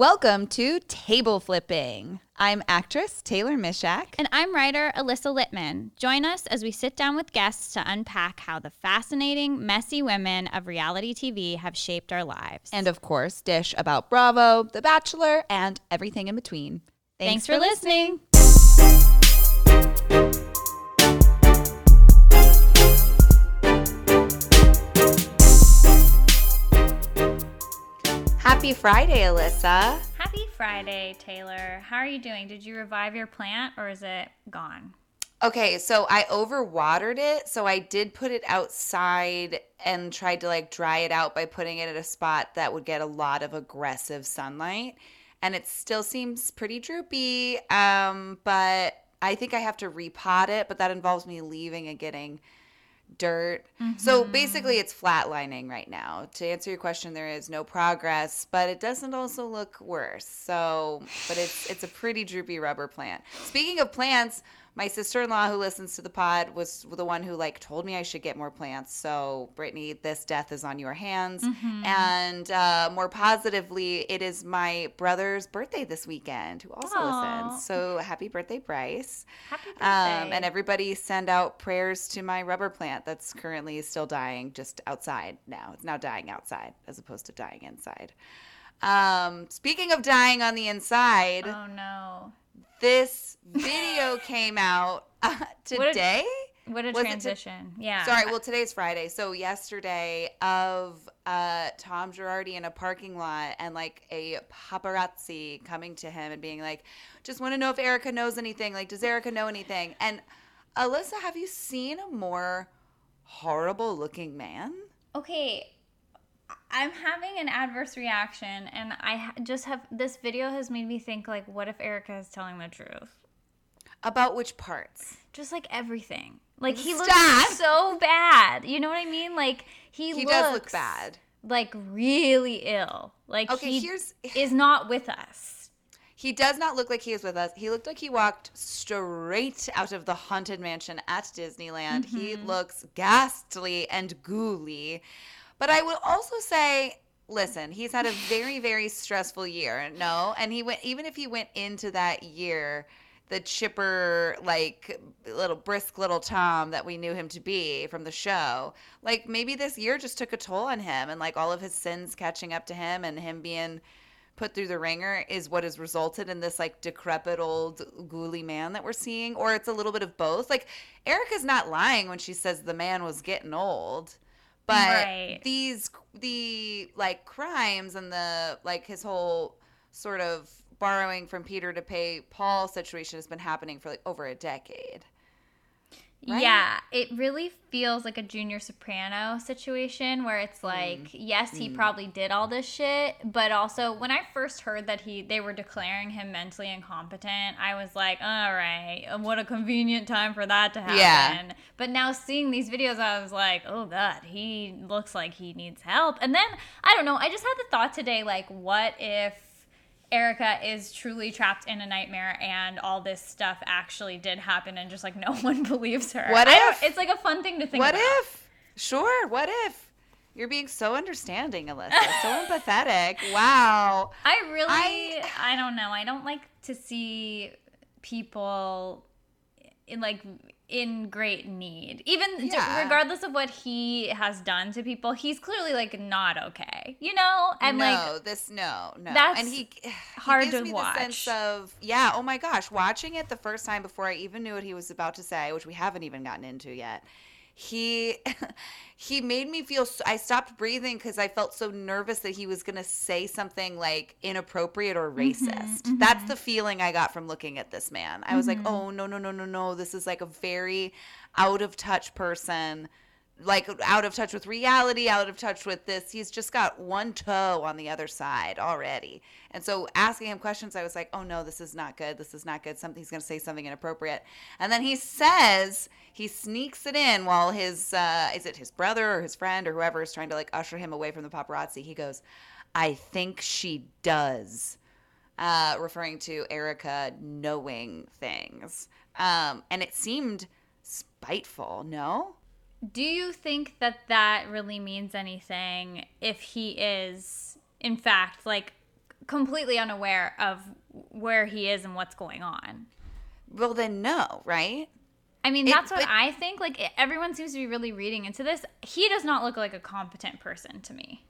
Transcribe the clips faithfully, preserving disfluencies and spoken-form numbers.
Welcome to Table Flipping. I'm actress Taylor Mishak. And I'm writer Alyssa Littman. Join us as we sit down with guests to unpack how the fascinating, messy women of reality T V have shaped our lives. And of course, dish about Bravo, The Bachelor, and everything in between. Thanks, Thanks for, for listening. listening. Happy Friday, Alyssa. Happy Friday, Taylor. How are you doing? Did you revive your plant or is it gone? Okay, so I overwatered it. So I did put it outside and tried to like dry it out by putting it at a spot that would get a lot of aggressive sunlight. And it still seems pretty droopy, um, but I think I have to repot it. But that involves me leaving and getting dirt. Mm-hmm. So basically it's flatlining right now. To answer your question, there is no progress, but it doesn't also look worse. So, but it's it's a pretty droopy rubber plant. Speaking of plants, my sister-in-law who listens to the pod was the one who like told me I should get more plants. So Brittany, this death is on your hands. Mm-hmm. And uh, more positively, it is my brother's birthday this weekend who also Aww. listens. So happy birthday, Bryce. Happy birthday. Um, and everybody send out prayers to my rubber plant that's currently still dying just outside now. It's now dying outside as opposed to dying inside. Um, speaking of dying on the inside. Oh, no. This video came out uh, today. What a, what a transition. T- yeah. Sorry. Well, today's Friday. So yesterday of uh, Tom Girardi in a parking lot and like a paparazzi coming to him and being like, just want to know if Erica knows anything. Like, does Erica know anything? And Alyssa, have you seen a more horrible looking man? Okay. I'm having an adverse reaction, and I just have – this video has made me think, like, what if Erica is telling the truth? About which parts? Just, like, everything. Like, he Stop. looks so bad. You know what I mean? Like, he, he looks – He does look bad. Like, really ill. Like, okay, he here's, is not with us. He does not look like he is with us. He looked like he walked straight out of the Haunted Mansion at Disneyland. Mm-hmm. He looks ghastly and ghouly. But I would also say, listen, he's had a very, very stressful year. No, and he went even if he went into that year, the chipper, like little brisk little Tom that we knew him to be from the show, like maybe this year just took a toll on him, and like all of his sins catching up to him, and him being put through the ringer is what has resulted in this like decrepit old ghouly man that we're seeing, or it's a little bit of both. Like Erica's not lying when she says the man was getting old. But right. these, the, like, crimes and the, like, his whole sort of borrowing from Peter to pay Paul situation has been happening for, like, over a decade. Right? Yeah. It really feels like a Junior Soprano situation where it's like, mm. yes, he mm. probably did all this shit. But also, when I first heard that he they were declaring him mentally incompetent, I was like, all right, what a convenient time for that to happen. Yeah. But now seeing these videos, I was like, oh, God, he looks like he needs help. And then, I don't know, I just had the thought today, like, what if Erica is truly trapped in a nightmare and all this stuff actually did happen and just like no one believes her. What if? It's like a fun thing to think what about. What if? Sure. What if? You're being so understanding, Alyssa. So empathetic. Wow. I really, I, I don't know. I don't like to see people in like in great need. Even yeah. to, regardless of what he has done to people, he's clearly like not okay, you know? And no, like No, this no, no. That's and he hard he gives to me watch. The sense of yeah, oh my gosh, watching it the first time before I even knew what he was about to say, which we haven't even gotten into yet. He he made me feel so, I stopped breathing because I felt so nervous that he was going to say something like inappropriate or racist. Mm-hmm, mm-hmm. That's the feeling I got from looking at this man. I mm-hmm. was like, oh, no, no, no, no, no. This is like a very out of touch person, like out of touch with reality, out of touch with this. He's just got one toe on the other side already. And so asking him questions, I was like, oh, no, this is not good. This is not good. Something, he's going to say something inappropriate. And then he says, he sneaks it in while his, uh, is it his brother or his friend or whoever is trying to like usher him away from the paparazzi. He goes, I think she does, uh, referring to Erica knowing things. Um, and it seemed spiteful, no? Do you think that that really means anything if he is, in fact, like completely unaware of where he is and what's going on. Well, then no, right? I mean, that's it, what but, I think. Like, it, everyone seems to be really reading into this. He does not look like a competent person to me.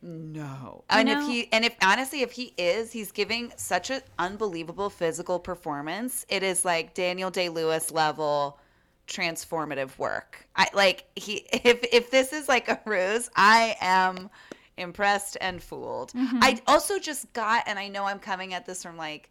No. You and know? if he, and if honestly, if he is, he's giving such an unbelievable physical performance. It is like Daniel Day-Lewis level transformative work. I like he, if, if this is like a ruse, I am impressed and fooled. Mm-hmm. I also just got, and I know I'm coming at this from like,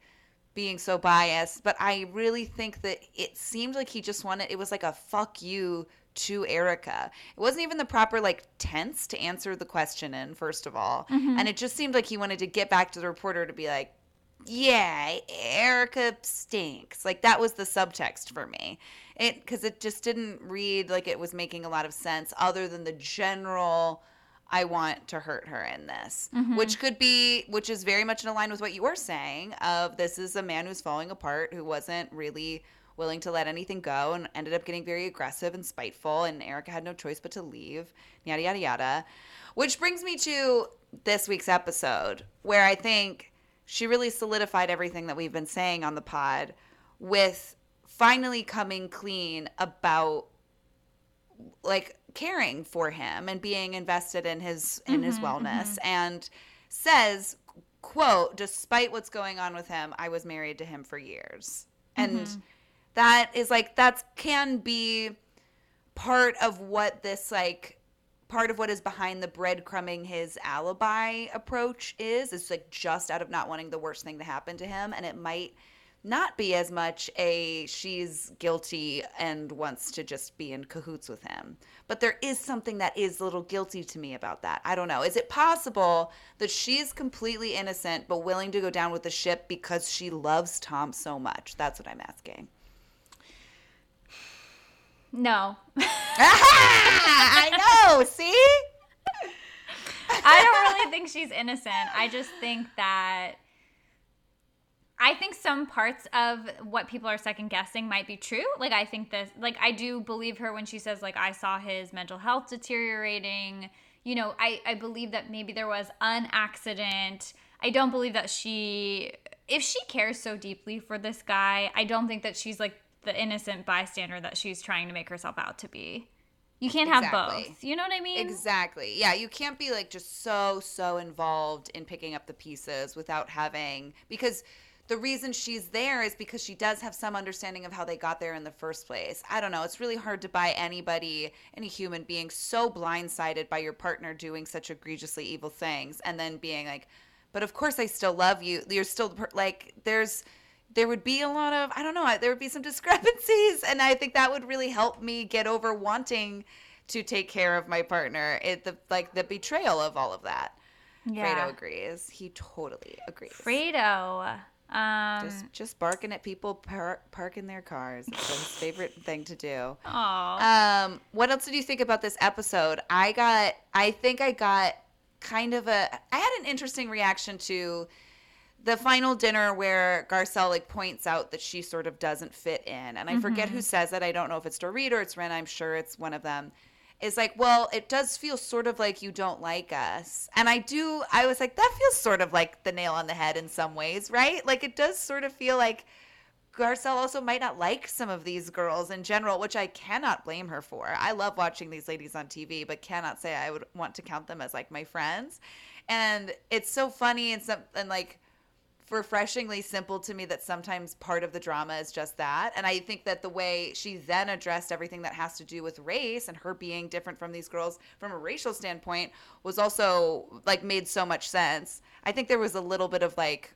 being so biased, but I really think that it seemed like he just wanted, it was like a fuck you to Erica. It wasn't even the proper like tense to answer the question in, first of all. Mm-hmm. And it just seemed like he wanted to get back to the reporter to be like, yeah, Erica stinks. Like that was the subtext for me. It, 'cause it just didn't read like it was making a lot of sense other than the general, I want to hurt her in this, mm-hmm. which could be, which is very much in line with what you were saying of this is a man who's falling apart, who wasn't really willing to let anything go and ended up getting very aggressive and spiteful. And Erica had no choice but to leave, yada, yada, yada, which brings me to this week's episode where I think she really solidified everything that we've been saying on the pod with finally coming clean about like caring for him and being invested in his in mm-hmm, his wellness mm-hmm. and says, quote, despite what's going on with him, I was married to him for years. Mm-hmm. And that is like, that's can be part of what this like, part of what is behind the breadcrumbing his alibi approach is. It's like just out of not wanting the worst thing to happen to him. And it might not be as much a she's guilty and wants to just be in cahoots with him. But there is something that is a little guilty to me about that. I don't know. Is it possible that she's completely innocent but willing to go down with the ship because she loves Tom so much? That's what I'm asking. No. I know. See? I don't really think she's innocent. I just think that I think some parts of what people are second guessing might be true. Like, I think this, like, I do believe her when she says, like, I saw his mental health deteriorating. You know, I, I believe that maybe there was an accident. I don't believe that she, if she cares so deeply for this guy, I don't think that she's, like, the innocent bystander that she's trying to make herself out to be. You can't have exactly. both. You know what I mean? Exactly. Yeah, you can't be, like, just so, so involved in picking up the pieces without having, because the reason she's there is because she does have some understanding of how they got there in the first place. I don't know. It's really hard to buy anybody, any human being so blindsided by your partner doing such egregiously evil things and then being like, but of course I still love you. You're still like, there's, there would be a lot of, I don't know, there would be some discrepancies. And I think that would really help me get over wanting to take care of my partner. It, the, like the betrayal of all of that. Yeah. Fredo agrees. He totally agrees. Fredo. Um, just, just barking at people par- parking their cars. It's his favorite thing to do. Aww. Um, what else did you think about this episode? I got, I think I got kind of a, I had an interesting reaction to the final dinner where Garcelle like points out that she sort of doesn't fit in. And I mm-hmm. forget who says that. I don't know if it's Dorit or it's Rinna. I'm sure it's one of them. Is like, well, it does feel sort of like you don't like us. And I do, I was like, that feels sort of like the nail on the head in some ways, right? Like it does sort of feel like Garcelle also might not like some of these girls in general, which I cannot blame her for. I love watching these ladies on T V, but cannot say I would want to count them as like my friends. And it's so funny and some, and like refreshingly simple to me that sometimes part of the drama is just that. And I think that the way she then addressed everything that has to do with race and her being different from these girls from a racial standpoint was also like made so much sense. I think there was a little bit of like,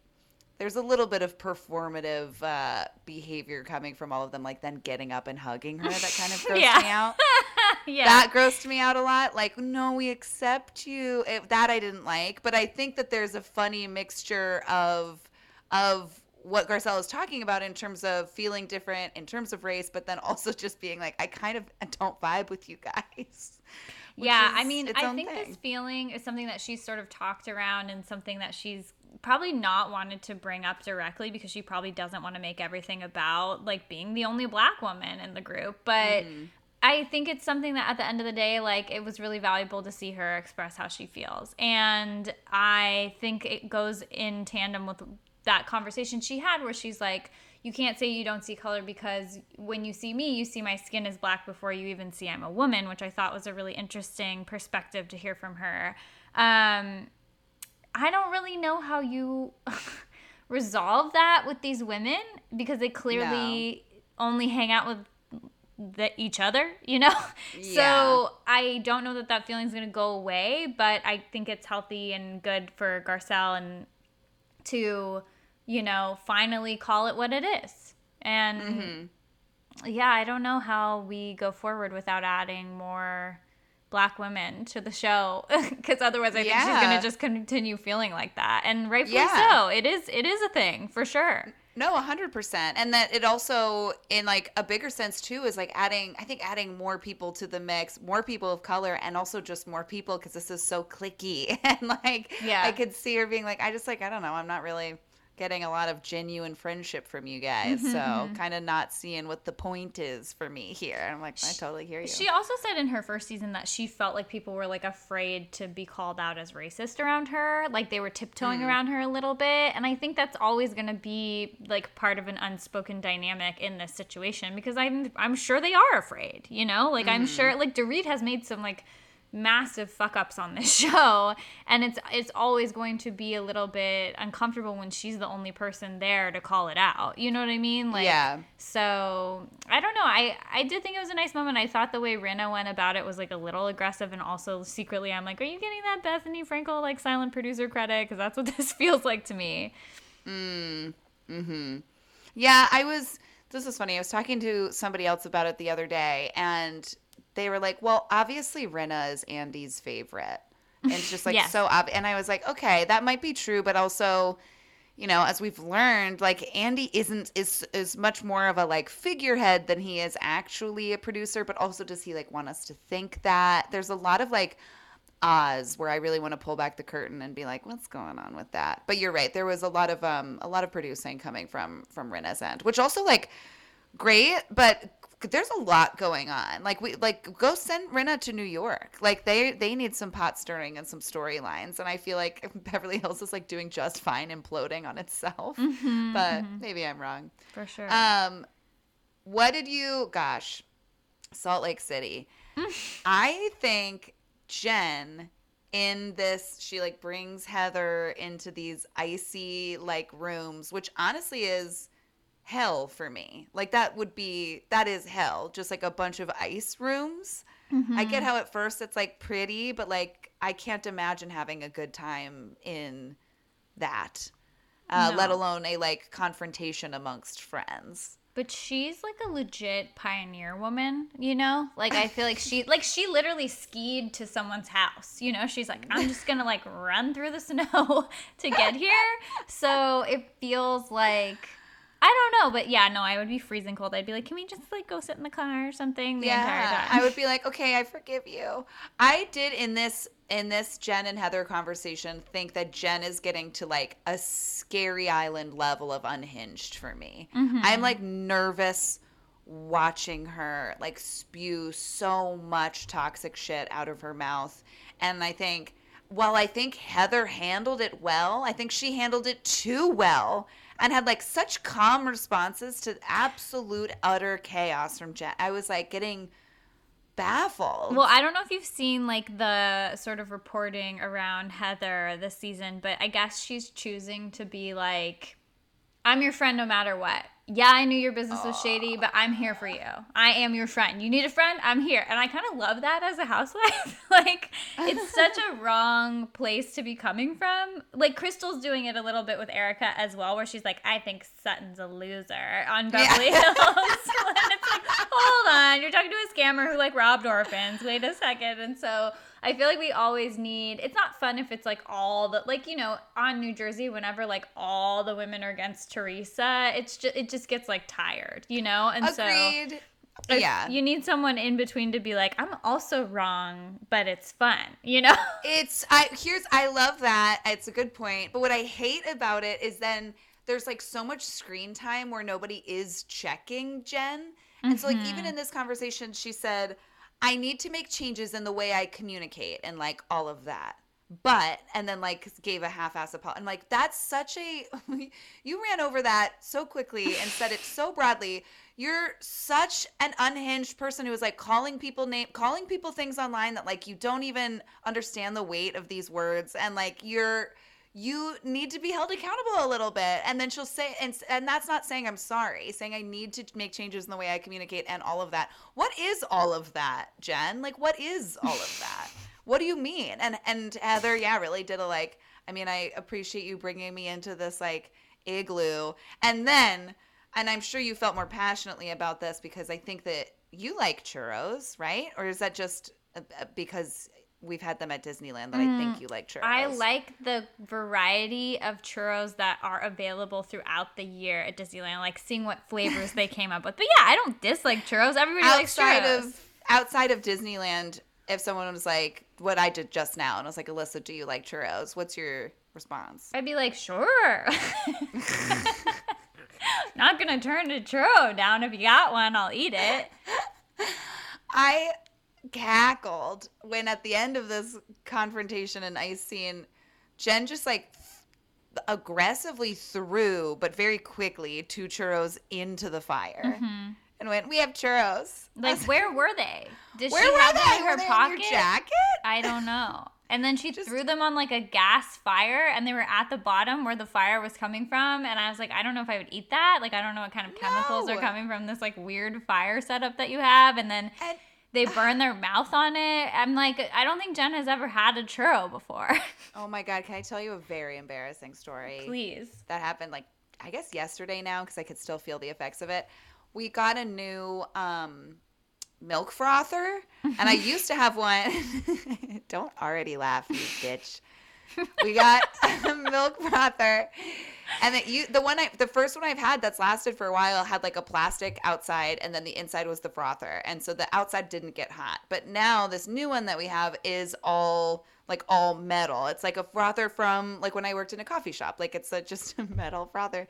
there's a little bit of performative uh, behavior coming from all of them, like then getting up and hugging her. That kind of grossed yeah. me out. yeah. That grossed me out a lot. Like, no, we accept you. It, that I didn't like. But I think that there's a funny mixture of of what Garcelle is talking about in terms of feeling different, in terms of race, but then also just being like, I kind of don't vibe with you guys. Yeah, I mean, I think thing. This feeling is something that she's sort of talked around and something that she's probably not wanted to bring up directly because she probably doesn't want to make everything about like being the only black woman in the group. But mm. I think it's something that at the end of the day, like, it was really valuable to see her express how she feels. And I think it goes in tandem with that conversation she had where she's like, you can't say you don't see color because when you see me, you see my skin is black before you even see I'm a woman, which I thought was a really interesting perspective to hear from her. Um, I don't really know how you resolve that with these women because they clearly no. only hang out with the each other, you know? Yeah. So I don't know that that feeling's going to go away, but I think it's healthy and good for Garcelle and to, you know, finally call it what it is. And mm-hmm. yeah, I don't know how we go forward without adding more black women to the show because otherwise I yeah. think she's going to just continue feeling like that. And rightfully yeah. so. It is, it is a thing for sure. No, one hundred percent. And that it also, in like a bigger sense too, is like adding, I think adding more people to the mix, more people of color, and also just more people because this is so cliquey. And like, yeah. I could see her being like, I just like, I don't know, I'm not really getting a lot of genuine friendship from you guys. Mm-hmm. So kind of not seeing what the point is for me here. I'm like, I totally hear you. She also said in her first season that she felt like people were like afraid to be called out as racist around her. Like they were tiptoeing mm. around her a little bit. And I think that's always going to be like part of an unspoken dynamic in this situation because I'm, I'm sure they are afraid, you know, like mm-hmm. I'm sure like Dorit has made some like massive fuck-ups on this show, and it's it's always going to be a little bit uncomfortable when she's the only person there to call it out. You know what I mean? Like, yeah. So, I don't know. I, I did think it was a nice moment. I thought the way Rinna went about it was, like, a little aggressive, and also secretly I'm like, are you getting that Bethany Frankel, like, silent producer credit? Because that's what this feels like to me. Mm. Mm-hmm. Yeah, I was... This is funny. I was talking to somebody else about it the other day, and... They were like, well, obviously Rinna is Andy's favorite. And it's just like yes. so obvious. And I was like, okay, that might be true. But also, you know, as we've learned, like Andy isn't is is much more of a like figurehead than he is actually a producer. But also does he like want us to think that? There's a lot of like Oz where I really want to pull back the curtain and be like, what's going on with that? But you're right. There was a lot of um a lot of producing coming from from Rinna's end, which also like great, but there's a lot going on. Like we like go send Rinna to New York. Like they they need some pot stirring and some storylines. And I feel like Beverly Hills is like doing just fine, imploding on itself. Mm-hmm, but mm-hmm. maybe I'm wrong. For sure. Um, what did you? Gosh, Salt Lake City. I think Jen in this, she like brings Heather into these icy like rooms, which honestly is. Hell for me. Like that would be, that is hell. Just like a bunch of ice rooms. Mm-hmm. I get how at first it's like pretty, but like I can't imagine having a good time in that, uh, no. let alone a like confrontation amongst friends. But she's like a legit pioneer woman, you know? Like I feel like she like she literally skied to someone's house, you know? She's like, I'm just going to like run through the snow to get here. So it feels like I don't know, but yeah, no, I would be freezing cold. I'd be like, can we just like go sit in the car or something the yeah, entire time? I would be like, okay, I forgive you. I did in this in this Jen and Heather conversation think that Jen is getting to like a Scary Island level of unhinged for me. Mm-hmm. I'm like nervous watching her like spew so much toxic shit out of her mouth. And I think while I think Heather handled it well, I think she handled it too well. And had, like, such calm responses to absolute, utter chaos from Jen. I was, like, getting baffled. Well, I don't know if you've seen, like, the sort of reporting around Heather this season. But I guess she's choosing to be, like, I'm your friend no matter what. Yeah, I knew your business was shady, but I'm here for you. I am your friend. You need a friend? I'm here. And I kind of love that as a housewife. Like, it's such a wrong place to be coming from. Like, Crystal's doing it a little bit with Erica as well, where she's like, I think Sutton's a loser on Beverly yeah. Hills. And it's like, hold on. You're talking to a scammer who, like, robbed orphans. Wait a second. And so I feel like we always need – it's not fun if it's, like, all the – like, you know, on New Jersey, whenever, like, all the women are against Teresa, it's just, it just gets, like, tired, you know? And Agreed. So yeah. you need someone in between to be like, I'm also wrong, but it's fun, you know? It's – I here's – I love that. It's a good point. But what I hate about it is then there's, like, so much screen time where nobody is checking Jen – And mm-hmm. so like even in this conversation, she said, I need to make changes in the way I communicate and like all of that. But, and then like gave a half-ass apology. I'm like, that's such a, you ran over that so quickly and said it so broadly. You're such an unhinged person who is like calling people name, calling people things online that like you don't even understand the weight of these words. And like you're, you need to be held accountable a little bit. And then she'll say, and, and that's not saying I'm sorry, saying I need to make changes in the way I communicate and all of that. What is all of that, Jen? Like, what is all of that? What do you mean? And and Heather, yeah, really did a like, I mean, I appreciate you bringing me into this like igloo. And then, and I'm sure you felt more passionately about this because I think that you like churros, right? Or is that just because we've had them at Disneyland that mm, I think you like churros? I like the variety of churros that are available throughout the year at Disneyland, like seeing what flavors they came up with. But yeah, I don't dislike churros. Everybody outside likes churros. Of, outside of Disneyland, if someone was like, what I did just now, and I was like, Alyssa, do you like churros? What's your response? I'd be like, sure. Not going to turn a churro down. If you got one, I'll eat it. I cackled when at the end of this confrontation and ice scene, Jen just like th- aggressively threw, but very quickly, two churros into the fire. Mm-hmm. And went, we have churros. Like, where were they? Did where she were have they? them in were her pocket? In your jacket? I don't know. And then she Just, threw them on like a gas fire, and they were at the bottom where the fire was coming from. And I was like, I don't know if I would eat that. Like, I don't know what kind of chemicals no. are coming from this like weird fire setup that you have. And then and, they burn their mouth on it. I'm like, I don't think Jen has ever had a churro before. Oh my God! Can I tell you a very embarrassing story? Please. That happened like I guess yesterday now because I could still feel the effects of it. We got a new um, milk frother, and I used to have one. Don't already laugh, you bitch. We got a milk frother, and it, you, the one I, the first one I've had that's lasted for a while had like a plastic outside, and then the inside was the frother, and so the outside didn't get hot. But now this new one that we have is all like all metal. It's like a frother from like when I worked in a coffee shop. Like it's a, just a metal frother.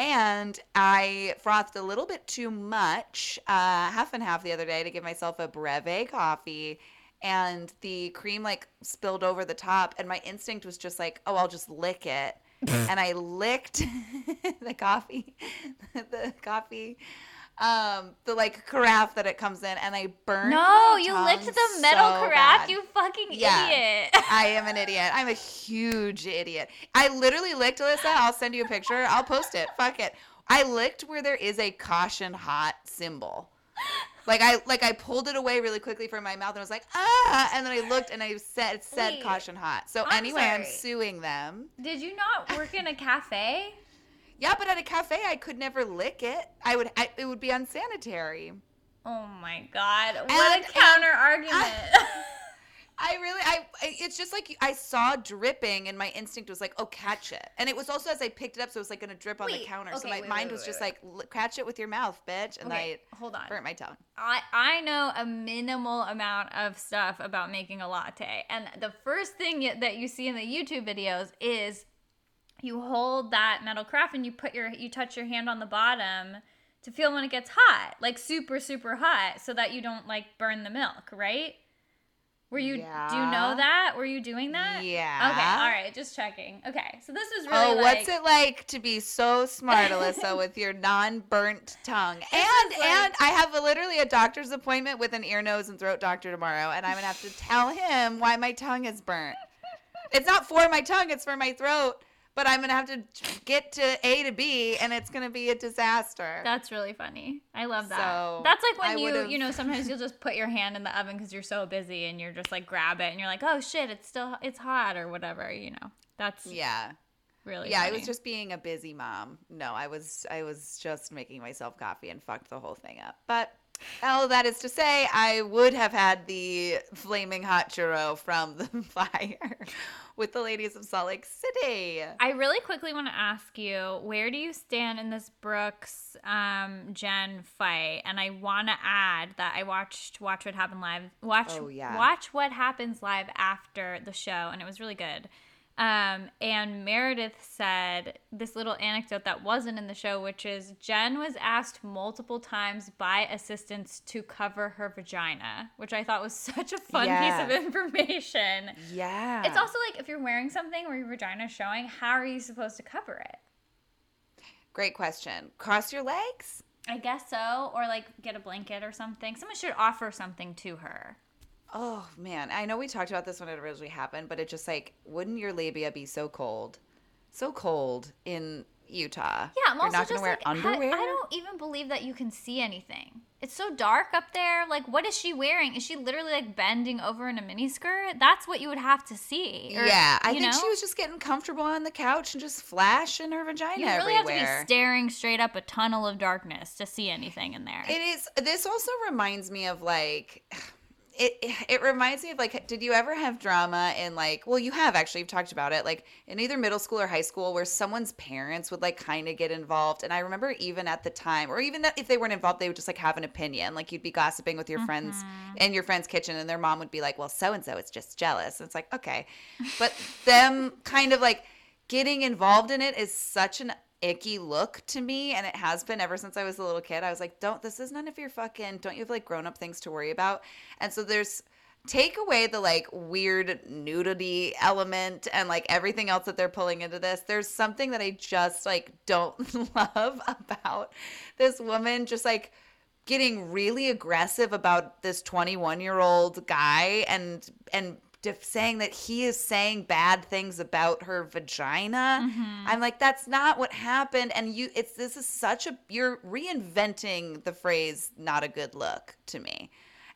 And I frothed a little bit too much, uh, half and half the other day to give myself a breve coffee, and the cream like spilled over the top, and my instinct was just like, oh, I'll just lick it. And I licked the coffee, the coffee, um, the like carafe that it comes in, and I burned No, you licked the metal so carafe, bad. You fucking yeah, idiot. I am an idiot. I'm a huge idiot. I literally licked, Alyssa. I'll send you a picture. I'll post it. Fuck it. I licked where there is a caution hot symbol. Like I like I pulled it away really quickly from my mouth and was like, ah, and then I looked and I said it said Wait, caution hot. So I'm anyway, sorry. I'm suing them. Did you not work in a cafe? Yeah, but at a cafe, I could never lick it. I would. I, it would be unsanitary. Oh my God! What and, a counter argument. I, I really. I. It's just like I saw dripping, and my instinct was like, "Oh, catch it!" And it was also as I picked it up, so it was like gonna drip wait, on the counter. Okay, so my wait, mind wait, was wait, just wait. like, "Catch it with your mouth, bitch!" And okay, I hold on. burnt my tongue. I I know a minimal amount of stuff about making a latte, and the first thing you, that you see in the YouTube videos is. You hold that metal carafe and you put your you touch your hand on the bottom to feel when it gets hot, like super super hot, so that you don't like burn the milk, right? Were you yeah. do you know that? Were you doing that? Yeah. Okay. All right. Just checking. Okay. So this is really. Oh, like... what's it like to be so smart, Alyssa, with your non-burnt tongue? And like... and I have a, literally a doctor's appointment with an ear, nose, and throat doctor tomorrow, and I'm gonna have to tell him why my tongue is burnt. It's not for my tongue. It's for my throat. But I'm going to have to get to A to B, and it's going to be a disaster. That's really funny. I love that. So that's like when I you, would've... you know, sometimes you'll just put your hand in the oven because you're so busy, and you're just like, grab it, and you're like, oh, shit, it's still, it's hot or whatever, you know. That's yeah, really Yeah, funny. I was just being a busy mom. No, I was, I was just making myself coffee and fucked the whole thing up. But all that is to say, I would have had the flaming hot churro from the fire with the ladies of Salt Lake City. I really quickly want to ask you, where do you stand in this Brooks um, Jen fight? And I want to add that I watched Watch What Happened Live. Watch, oh, yeah. Watch What Happens Live after the show, and it was really good. Um, and Meredith said this little anecdote that wasn't in the show, which is Jen was asked multiple times by assistants to cover her vagina, which I thought was such a fun yeah. piece of information. Yeah. It's also like if you're wearing something where your vagina is showing, how are you supposed to cover it? Great question. Cross your legs? I guess so. Or like get a blanket or something. Someone should offer something to her. Oh, man. I know we talked about this when it originally happened, but it just like, wouldn't your labia be so cold? So cold in Utah. Yeah, I'm also You're not going to wear like, underwear? I, I don't even believe that you can see anything. It's so dark up there. Like, what is she wearing? Is she literally like bending over in a miniskirt? That's what you would have to see. Or, yeah, I you think know? She was just getting comfortable on the couch and just flashing her vagina everywhere. You really everywhere. have to be staring straight up a tunnel of darkness to see anything in there. It is. This also reminds me of like... It it reminds me of, like, did you ever have drama in, like, well, you have actually, you've talked about it, like, in either middle school or high school where someone's parents would, like, kind of get involved. And I remember even at the time, or even if they weren't involved, they would just, like, have an opinion. Like, you'd be gossiping with your mm-hmm. friends in your friend's kitchen, and their mom would be like, well, so-and-so is just jealous. And it's like, okay. But them kind of, like, getting involved in it is such an icky look to me, and it has been ever since I was a little kid. I was like, don't, this is none of your fucking, don't you have like grown-up things to worry about? And so there's, take away the like weird nudity element and like everything else that they're pulling into this. There's something that I just like don't love about this woman just like getting really aggressive about this twenty-one-year-old guy and and saying that he is saying bad things about her vagina. Mm-hmm. I'm like, that's not what happened. And you, it's, this is such a, you're reinventing the phrase, not a good look to me.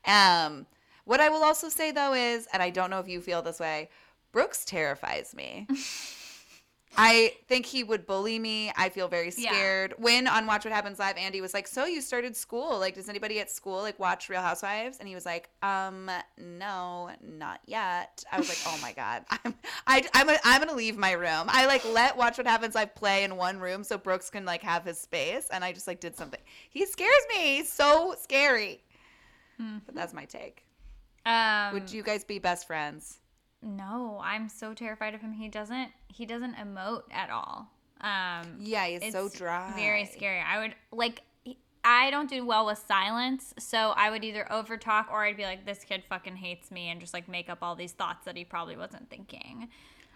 Um, what I will also say though is, and I don't know if you feel this way, Brooks terrifies me. I think he would bully me. I feel very scared. Yeah. When on Watch What Happens Live, Andy was like, so you started school. Like, does anybody at school, like, watch Real Housewives? And he was like, um, no, not yet. I was like, oh, my God. I'm I, I'm, I'm going to leave my room. I, like, let Watch What Happens Live play in one room so Brooks can, like, have his space. And I just, like, did something. He scares me. He's so scary. Mm-hmm. But that's my take. Um, would you guys be best friends? No, I'm so terrified of him. He doesn't he doesn't emote at all. Um, yeah, he's so dry. Very scary. I would like I don't do well with silence, so I would either overtalk or I'd be like, this kid fucking hates me, and just like make up all these thoughts that he probably wasn't thinking.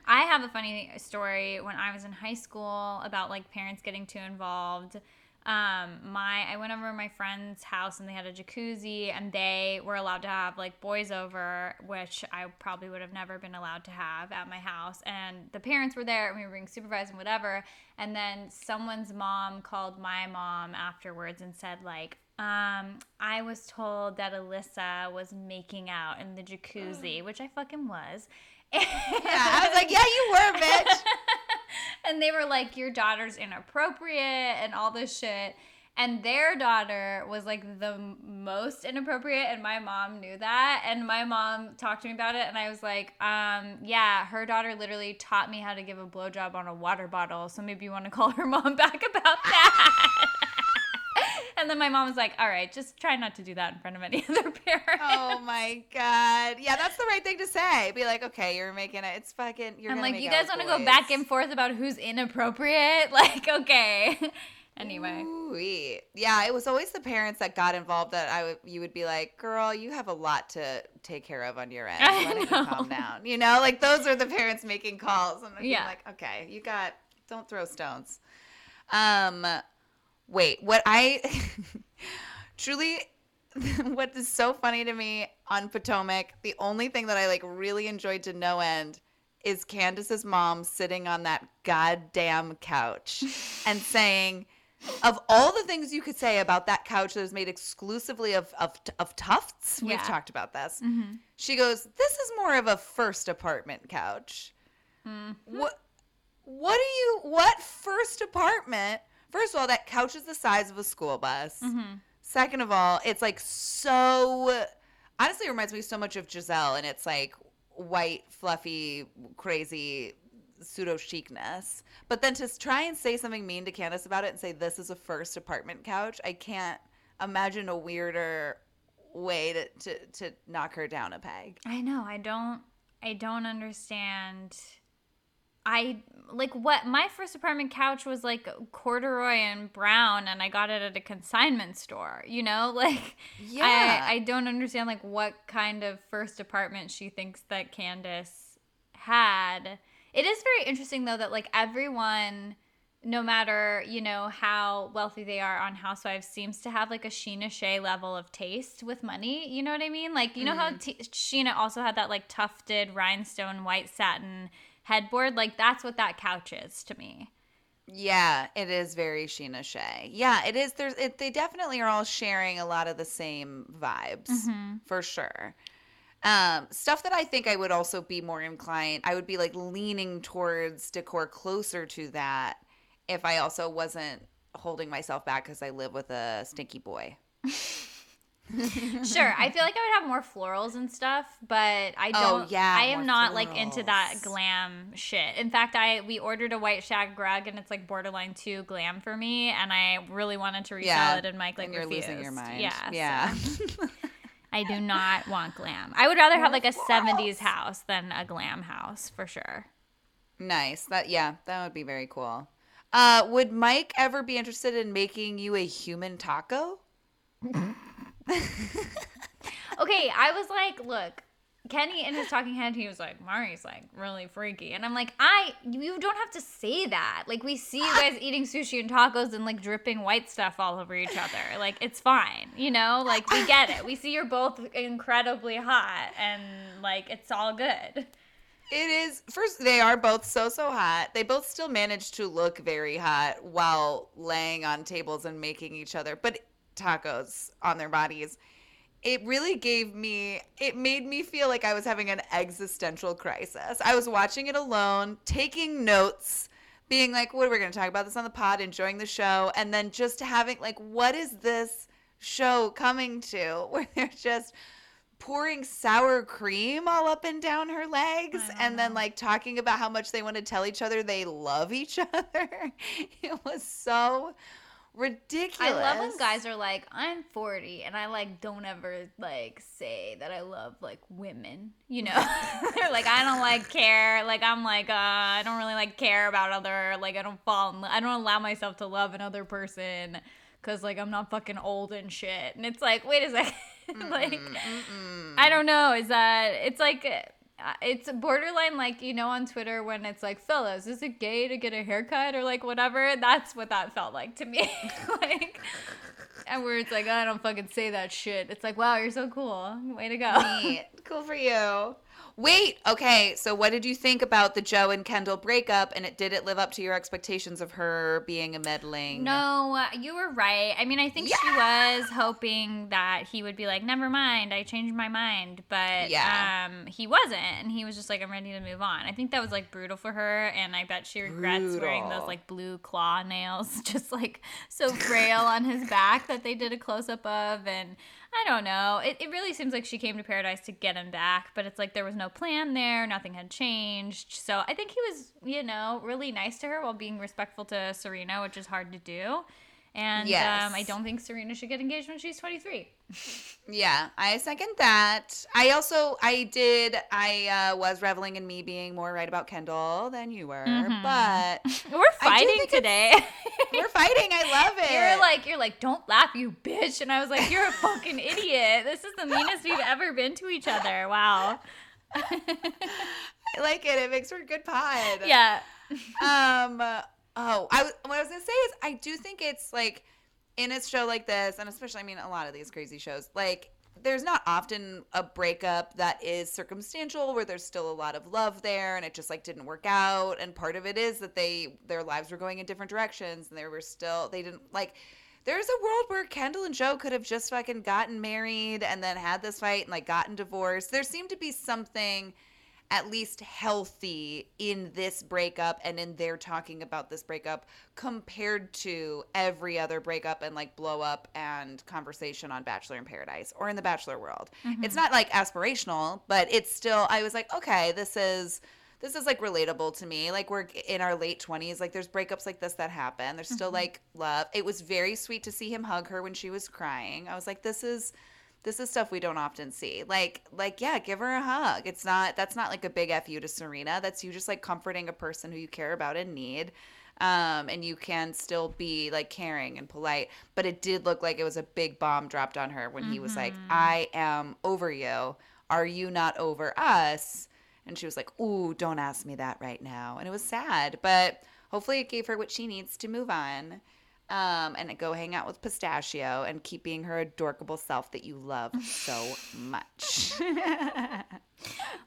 I have a funny story when I was in high school about like parents getting too involved. Um, my, I went over to my friend's house and they had a jacuzzi and they were allowed to have like boys over, which I probably would have never been allowed to have at my house. And the parents were there and we were being supervised and whatever. And then someone's mom called my mom afterwards and said like, um, I was told that Alyssa was making out in the jacuzzi, which I fucking was. Yeah, I was like, yeah, you were, bitch. And they were like, your daughter's inappropriate and all this shit. And their daughter was like the most inappropriate, and my mom knew that. And my mom talked to me about it, and I was like, um, yeah, her daughter literally taught me how to give a blowjob on a water bottle, so maybe you want to call her mom back about that. And then my mom was like, all right, just try not to do that in front of any other parents. Oh, my God. Yeah, that's the right thing to say. Be like, okay, you're making it. It's fucking, you're I'm gonna like, you guys want to go back and forth about who's inappropriate? Like, okay. Anyway. Ooh-wee. Yeah, it was always the parents that got involved that I w- you would be like, girl, you have a lot to take care of on your end. Why don't you calm down? You know, like those are the parents making calls. And I'm yeah. like, okay, you got, don't throw stones. Um. Wait, what I truly, what is so funny to me on Potomac, the only thing that I like really enjoyed to no end is Candace's mom sitting on that goddamn couch and saying, of all the things you could say about that couch that was made exclusively of of, of tufts, yeah. we've talked about this. Mm-hmm. She goes, this is more of a first apartment couch. Mm-hmm. What, what do you, what first apartment? First of all, that couch is the size of a school bus. Mm-hmm. Second of all, it's like so – honestly, it reminds me so much of Giselle, and it's like white, fluffy, crazy pseudo-chicness. But then to try and say something mean to Candace about it and say this is a first apartment couch, I can't imagine a weirder way to, to, to knock her down a peg. I know. I don't. I don't understand – I like what my first apartment couch was like corduroy and brown, and I got it at a consignment store, you know, like yeah. I, I don't understand like what kind of first apartment she thinks that Candace had. It is very interesting though that like everyone, no matter, you know, how wealthy they are on Housewives, seems to have like a Sheena Shea level of taste with money. You know what I mean? Like, you mm. know how T- Sheena also had that like tufted rhinestone white satin headboard? Like that's what that couch is to me. Yeah, it is very Sheena Shea. Yeah, it is. There's, it, they definitely are all sharing a lot of the same vibes mm-hmm. for sure. Um, stuff that I think I would also be more inclined, I would be like leaning towards decor closer to that. If I also wasn't holding myself back because I live with a stinky boy. Sure. I feel like I would have more florals and stuff, but I don't. Oh, yeah, I am not florals. Like into that glam shit. In fact, I we ordered a white shag rug and it's like borderline too glam for me. And I really wanted to resell yeah, it and Mike like and you're refused. Losing your mind. Yeah. Yeah. So. I do not want glam. I would rather more have like a florals. seventies house than a glam house for sure. Nice. That Yeah, that would be very cool. Uh, would Mike ever be interested in making you a human taco? Okay, I was like, look, Kenny in his talking head, he was like, Mari's like really freaky. And I'm like, I, you don't have to say that. Like we see you guys eating sushi and tacos and like dripping white stuff all over each other. Like it's fine, you know, like we get it. We see you're both incredibly hot and like it's all good. It is first. They are both so so hot. They both still manage to look very hot while laying on tables and making each other, but tacos on their bodies. It really gave me. It made me feel like I was having an existential crisis. I was watching it alone, taking notes, being like, "What are we going to talk about this on the pod?" Enjoying the show, and then just having like, "What is this show coming to?" Where they're just pouring sour cream all up and down her legs and then like talking about how much they want to tell each other they love each other. It was so ridiculous. I love when guys are like, I'm forty and I like don't ever like say that I love like women, you know. They're like, I don't like care, like I'm like uh I don't really like care about other, like I don't fall in love, I don't allow myself to love another person because like I'm not fucking old and shit. And it's like, wait a second. Like mm-mm. I don't know, is that it's like it's borderline like, you know, on Twitter when it's like, fellas, is it gay to get a haircut or like whatever? That's what that felt like to me. Like, and where it's like, oh, I don't fucking say that shit. It's like, wow, you're so cool, way to go. Neat. Cool for you. Wait, okay, so what did you think about the Joe and Kendall breakup, and it did it live up to your expectations of her being a meddling? No, you were right. I mean, I think yeah. she was hoping that he would be like, never mind, I changed my mind, but yeah. um, he wasn't, and he was just like, I'm ready to move on. I think that was like brutal for her, and I bet she regrets brutal. wearing those like blue claw nails just like so frail on his back that they did a close-up of, and I don't know. It it really seems like she came to Paradise to get him back, but it's like there was no plan there. Nothing had changed. So I think he was, you know, really nice to her while being respectful to Serena, which is hard to do. And yes. um, I don't think Serena should get engaged when she's twenty-three. Yeah, I second that. I also, I did, I uh, was reveling in me being more right about Kendall than you were, mm-hmm. but. We're fighting today. We're fighting. I love it. You're like, you're like, don't laugh, you bitch. And I was like, you're a fucking idiot. This is the meanest we've ever been to each other. Wow. I like it. It makes for a good pod. Yeah. um. Oh, I what I was going to say is I do think it's like in a show like this, and especially, I mean, a lot of these crazy shows, like there's not often a breakup that is circumstantial where there's still a lot of love there and it just like didn't work out. And part of it is that they their lives were going in different directions and they were still – they didn't – like there's a world where Kendall and Joe could have just fucking gotten married and then had this fight and like gotten divorced. There seemed to be something – at least healthy in this breakup and in their talking about this breakup compared to every other breakup and like blow up and conversation on Bachelor in Paradise or in the Bachelor world. Mm-hmm. It's not like aspirational, but it's still, I was like, okay, this is, this is like relatable to me. Like we're in our late twenties. Like there's breakups like this that happen. There's still mm-hmm. like love. It was very sweet to see him hug her when she was crying. I was like, this is, This is stuff we don't often see. Like, like, yeah, give her a hug. It's not, that's not like a big F you to Serena. That's you just like comforting a person who you care about and need. Um, and you can still be like caring and polite, but it did look like it was a big bomb dropped on her when mm-hmm. he was like, I am over you. Are you not over us? And she was like, ooh, don't ask me that right now. And it was sad, but hopefully it gave her what she needs to move on. Um, and go hang out with Pistachio and keep being her adorable self that you love so much.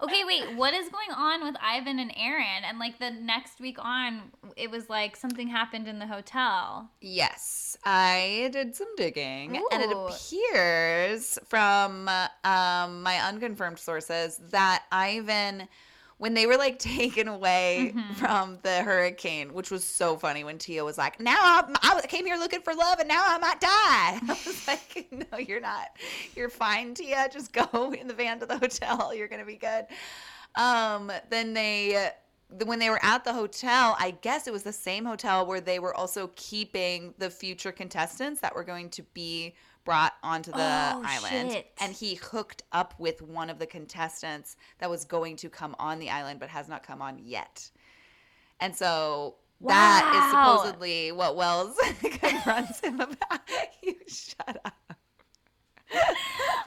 Okay, wait, what is going on with Ivan and Aaron? And like the next week on, it was like something happened in the hotel. Yes, I did some digging. Ooh. And it appears from um, my unconfirmed sources that Ivan, when they were, like, taken away mm-hmm. from the hurricane, which was so funny when Tia was like, now I, I came here looking for love and now I might die. I was like, no, you're not. You're fine, Tia. Just go in the van to the hotel. You're going to be good. Um, then they, when they were at the hotel, I guess it was the same hotel where they were also keeping the future contestants that were going to be brought onto the oh, island shit. And he hooked up with one of the contestants that was going to come on the island but has not come on yet. And so wow. that is supposedly what Wells confronts him about. You shut up.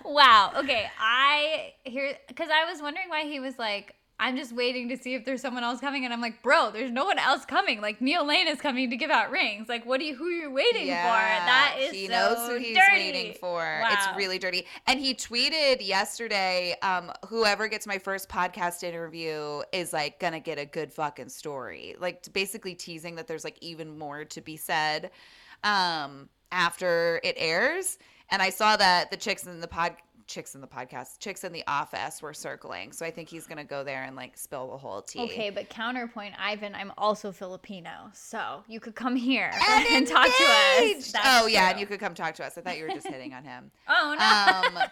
Wow. Okay. I hear because I was wondering why he was like, I'm just waiting to see if there's someone else coming. And I'm like, bro, there's no one else coming. Like, Neil Lane is coming to give out rings. Like, what do you, who are you waiting yeah, for? That is he so knows who he's dirty. Waiting for. Wow. It's really dirty. And he tweeted yesterday, um, whoever gets my first podcast interview is, like, gonna get a good fucking story. Like, basically teasing that there's, like, even more to be said um, after it airs. And I saw that the chicks in the pod. Chicks in the podcast, chicks in the office were circling. So I think he's going to go there and like spill the whole tea. Okay, but counterpoint, Ivan, I'm also Filipino. So you could come here and, and talk to us. That's oh, yeah, true. And you could come talk to us. I thought you were just hitting on him. Oh, no. Um, no,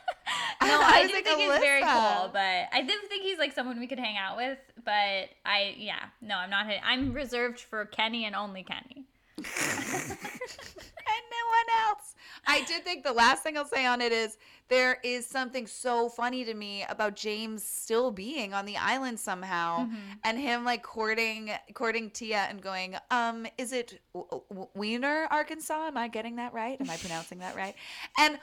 I, I do like, think Alyssa. He's very cool, but I do think he's like someone we could hang out with. But I, yeah, no, I'm not hitting. I'm reserved for Kenny and only Kenny. And no one else. I did think the last thing I'll say on it is there is something so funny to me about James still being on the island somehow mm-hmm. and him like courting courting Tia and going, um, is it w- w- Wiener, Arkansas? Am I getting that right? Am I pronouncing that right? And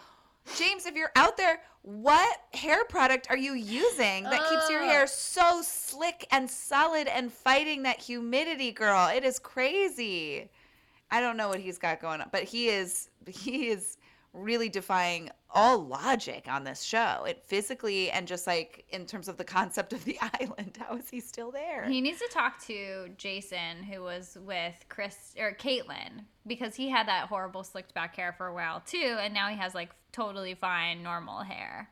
James, if you're out there, what hair product are you using that oh. keeps your hair so slick and solid and fighting that humidity, girl? It is crazy. I don't know what he's got going on, but he is he is really defying all logic on this show. It physically and just like in terms of the concept of the island, how is he still there? He needs to talk to Jason, who was with Chris or Caitlin, because he had that horrible slicked back hair for a while too, and now he has like totally fine normal hair.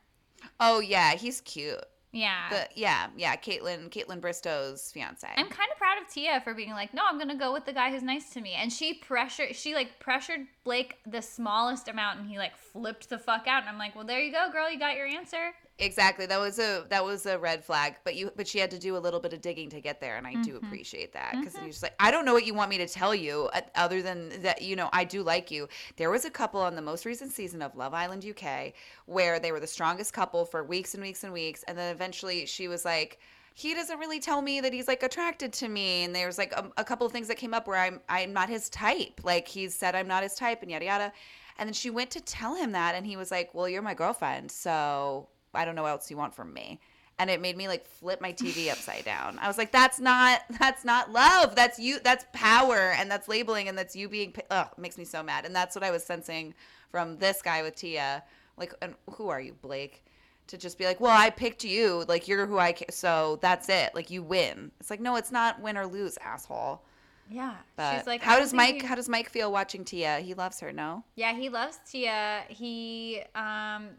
Oh yeah, he's cute. Yeah. The, yeah, yeah, Caitlin, Caitlin Bristow's fiance. I'm kind of proud of Tia for being like, no, I'm going to go with the guy who's nice to me. And she pressured, she like pressured Blake the smallest amount and he like flipped the fuck out. And I'm like, well, there you go, girl. You got your answer. Exactly. That was a, that was a red flag, but you, but she had to do a little bit of digging to get there. And I mm-hmm. do appreciate that because mm-hmm. you're just like, I don't know what you want me to tell you other than that, you know, I do like you. There was a couple on the most recent season of Love Island U K where they were the strongest couple for weeks and weeks and weeks. And then eventually she was like, he doesn't really tell me that he's like attracted to me. And there's like a, a couple of things that came up where I'm, I'm not his type. Like he said, I'm not his type and yada, yada. And then she went to tell him that. And he was like, well, you're my girlfriend. So I don't know what else you want from me. And it made me like flip my T V upside down. I was like, that's not, that's not love. That's you. That's power. And that's labeling. And that's you being, ugh, it makes me so mad. And that's what I was sensing from this guy with Tia. Like, and who are you, Blake? To just be like, well, I picked you. Like, you're who I, ca- so that's it. Like, you win. It's like, no, it's not win or lose, asshole. Yeah. But she's like, how does Mike, he... how does Mike feel watching Tia? He loves her, no? Yeah, he loves Tia. He, um...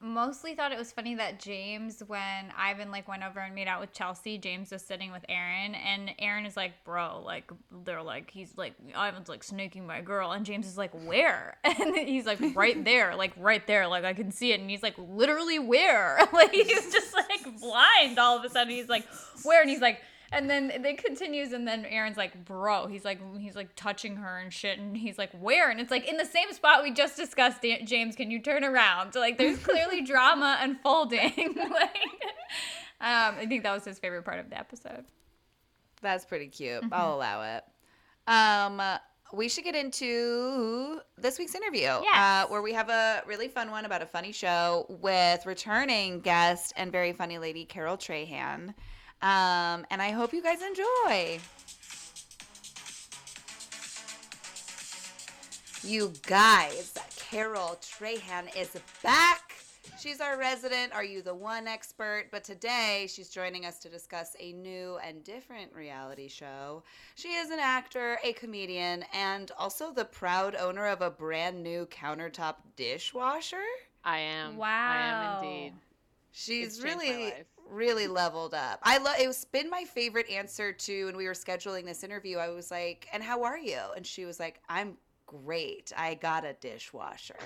mostly thought it was funny that James, when Ivan like went over and made out with Chelsea, James was sitting with Aaron, and Aaron is like, bro, like they're like, he's like, Ivan's like sneaking my girl, and James is like, where? And he's like, right there, like right there, like I can see it, and he's like, literally where? Like he's just like blind all of a sudden. He's like, where? And he's like, And then it continues, and then Aaron's like, bro, he's like, he's like touching her and shit, and he's like, where? And it's like, in the same spot we just discussed, James, can you turn around? Like, there's clearly drama unfolding. Like, um, I think that was his favorite part of the episode. That's pretty cute. Mm-hmm. I'll allow it. Um, we should get into this week's interview, yes. uh, where we have a really fun one about a funny show with returning guest and very funny lady, Carol Trahan. Um, and I hope you guys enjoy. You guys, Carol Trahan is back. She's our resident Are You the One expert, but today she's joining us to discuss a new and different reality show. She is an actor, a comedian, and also the proud owner of a brand new countertop dishwasher. I am. Wow. I am indeed. She's really, really leveled up. I love. It's been my favorite answer to when we were scheduling this interview. I was like, "And how are you?" And she was like, "I'm great. I got a dishwasher."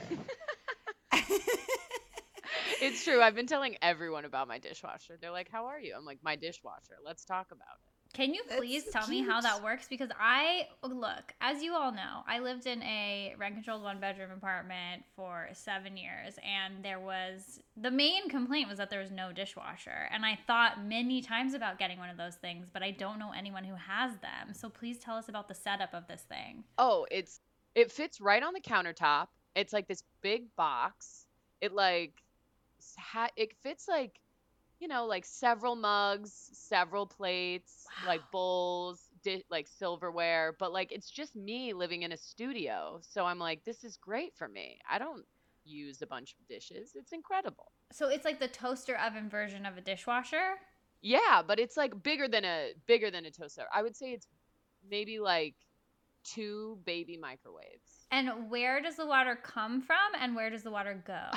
It's true. I've been telling everyone about my dishwasher. They're like, "How are you?" I'm like, "My dishwasher. Let's talk about it." Can you please That's tell cute. me how that works? Because I look, as you all know, I lived in a rent-controlled one-bedroom apartment for seven years, and there was the main complaint was that there was no dishwasher. And I thought many times about getting one of those things, but I don't know anyone who has them. So please tell us about the setup of this thing. Oh, it's it fits right on the countertop. It's like this big box. It like it fits like. you know, like several mugs, several plates, wow. like bowls, di- like silverware. But like, it's just me living in a studio. So I'm like, this is great for me. I don't use a bunch of dishes. It's incredible. So it's like the toaster oven version of a dishwasher? Yeah, but it's like bigger than a bigger than a toaster. I would say it's maybe like two baby microwaves. And where does the water come from and where does the water go?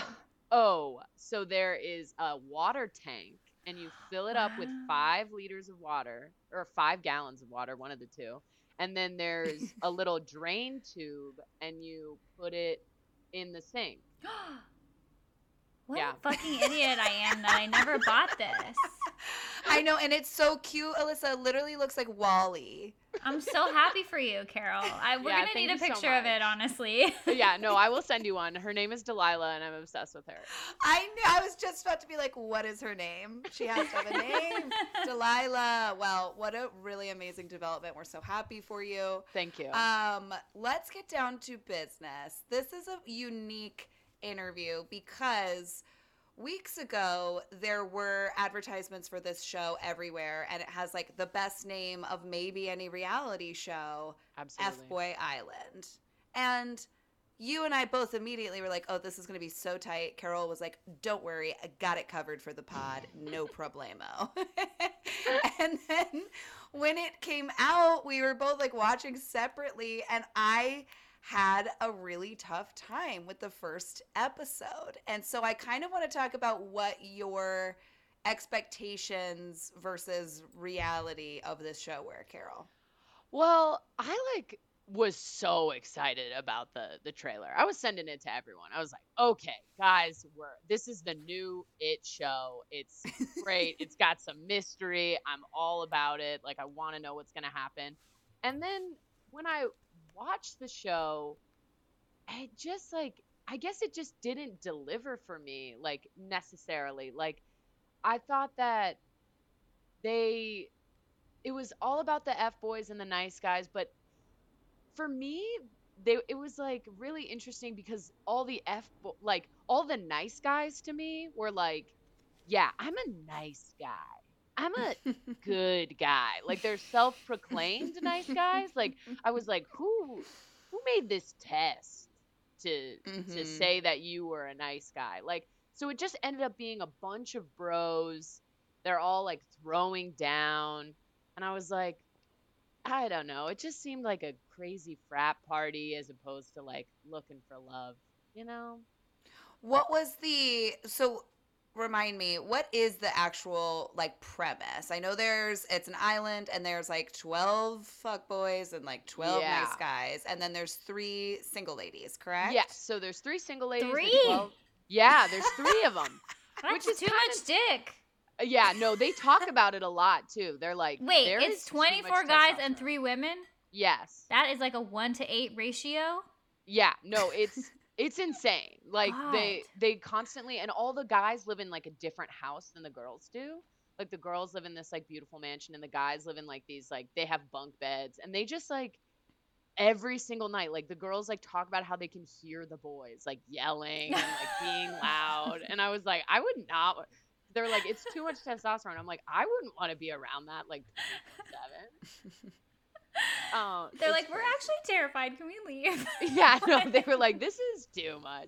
Oh, so there is a water tank, and you fill it up wow. with five liters of water, or five gallons of water, one of the two. And then there's a little drain tube, and you put it in the sink. What yeah. a fucking idiot I am that I never bought this. I know, and it's so cute, Alyssa. It literally looks like WALL-E. I'm so happy for you, Carol. I, we're yeah, going to need a picture so of it, honestly. Yeah, no, I will send you one. Her name is Delilah, and I'm obsessed with her. I knew, I was just about to be like, what is her name? She has to have a name. Delilah. Well, what a really amazing development. We're so happy for you. Thank you. Um, let's get down to business. This is a unique interview because weeks ago, there were advertisements for this show everywhere, and it has, like, the best name of maybe any reality show, F Boy Island. And you and I both immediately were like, oh, this is going to be so tight. Carol was like, don't worry, I got it covered for the pod, no problemo. And then when it came out, we were both, like, watching separately, and I had a really tough time with the first episode. And so I kind of want to talk about what your expectations versus reality of this show were, Carol. Well, I like was so excited about the the trailer. I was sending it to everyone. I was like, okay, guys, we're this is the new It show. It's great. It's got some mystery. I'm all about it. Like, I want to know what's going to happen. And then when I watch the show, it just like I guess it just didn't deliver for me, like, necessarily. Like, I thought that they it was all about the F boys and the nice guys, but for me they it was like really interesting because all the F bo- like all the nice guys to me were like, yeah, I'm a nice guy, I'm a good guy. Like, they're self-proclaimed nice guys. Like, I was like, who who made this test to mm-hmm. to say that you were a nice guy? Like, so it just ended up being a bunch of bros. They're all, like, throwing down. And I was like, I don't know. It just seemed like a crazy frat party as opposed to, like, looking for love, you know? What was the – so – remind me, what is the actual, like, premise? I know there's, it's an island, and there's, like, twelve fuckboys and, like, twelve yeah. nice guys, and then there's three single ladies, correct? Yes, yeah, so there's three single ladies. Three? twelve... Yeah, there's three of them. That's which is too much of... dick. Yeah, no, they talk about it a lot too. They're like, wait, there it's twenty-four guys and three women? Yes. That is like a one to eight ratio? Yeah, no, it's it's insane. Like God. they they constantly, and all the guys live in like a different house than the girls do. Like the girls live in this like beautiful mansion and the guys live in like these, like they have bunk beds, and they just like every single night, like the girls like talk about how they can hear the boys like yelling and like being loud. And I was like, I would not. They're like, it's too much testosterone. I'm like, I wouldn't want to be around that like twenty-four seven. Um, They're like, we're crazy. Actually terrified. Can we leave? Yeah, no, they were like, this is too much.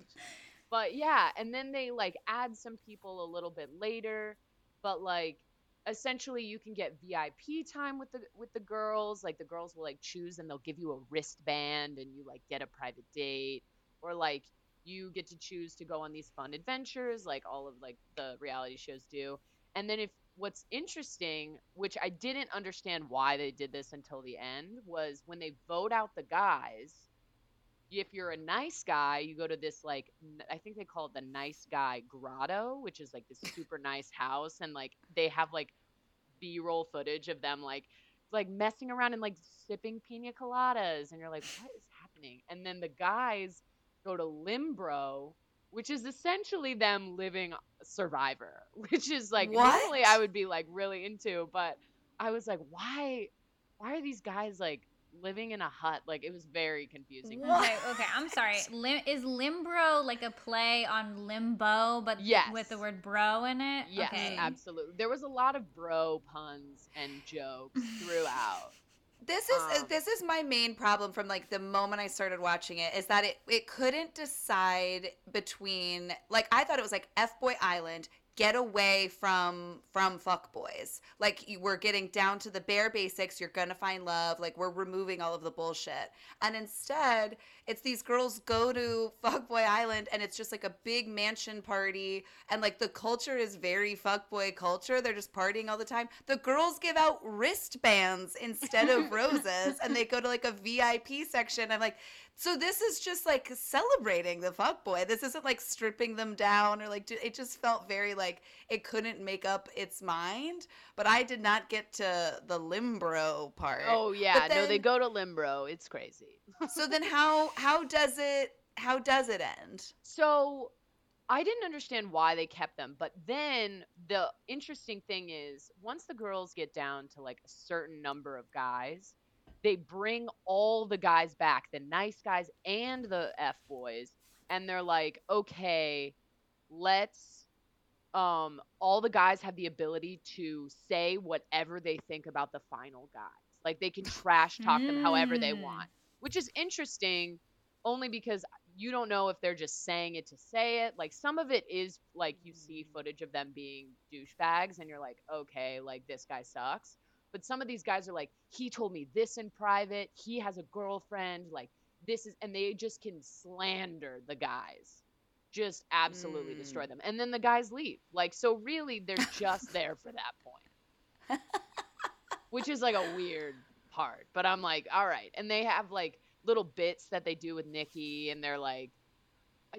But yeah, and then they like add some people a little bit later. But like, essentially, you can get V I P time with the with the girls. Like the girls will like choose, and they'll give you a wristband, and you like get a private date, or like you get to choose to go on these fun adventures, like all of like the reality shows do. And then if what's interesting, which I didn't understand why they did this until the end, was when they vote out the guys, if you're a nice guy, you go to this, like, I think they call it the nice guy grotto, which is like this super nice house. And like, they have like B-roll footage of them, like, like messing around and like sipping pina coladas. And you're like, what is happening? And then the guys go to Limbro, which is essentially them living Survivor, which is like, what? Normally I would be like really into, but I was like, why, why are these guys like living in a hut? Like it was very confusing. Okay, okay, I'm sorry. Lim- is Limbro like a play on limbo, but yes, with the word bro in it? Yes, okay. Absolutely. There was a lot of bro puns and jokes throughout. This is um, this is my main problem from like the moment I started watching it, is that it, it couldn't decide between, like, I thought it was like F Boy Island, get away from from fuck boys. Like, you, we're getting down to the bare basics. You're gonna find love. Like, we're removing all of the bullshit. And instead, it's these girls go to Fuck Boy Island, and it's just like a big mansion party. And like the culture is very fuck boy culture. They're just partying all the time. The girls give out wristbands instead of roses, and they go to like a V I P section. I'm like, so this is just like celebrating the fuckboy. This isn't like stripping them down or like, it just felt very like it couldn't make up its mind. But I did not get to the Limbro part. Oh yeah, then, no, they go to Limbro. It's crazy. So then how how does it how does it end? So I didn't understand why they kept them, but then the interesting thing is once the girls get down to like a certain number of guys, they bring all the guys back, the nice guys and the F boys, and they're like, okay, let's um, all the guys have the ability to say whatever they think about the final guys. Like, they can trash talk mm. them however they want, which is interesting only because you don't know if they're just saying it to say it. Like, some of it is like you see footage of them being douchebags and you're like, okay, like this guy sucks. But some of these guys are like, he told me this in private. He has a girlfriend. Like, this is, and they just can slander the guys, just absolutely mm. destroy them. And then the guys leave. Like, so really, they're just there for that point, which is like a weird part. But I'm like, all right. And they have like little bits that they do with Nikki, and they're like,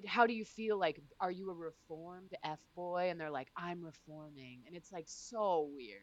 how do you feel? Like, are you a reformed F boy? And they're like, I'm reforming. And it's like so weird.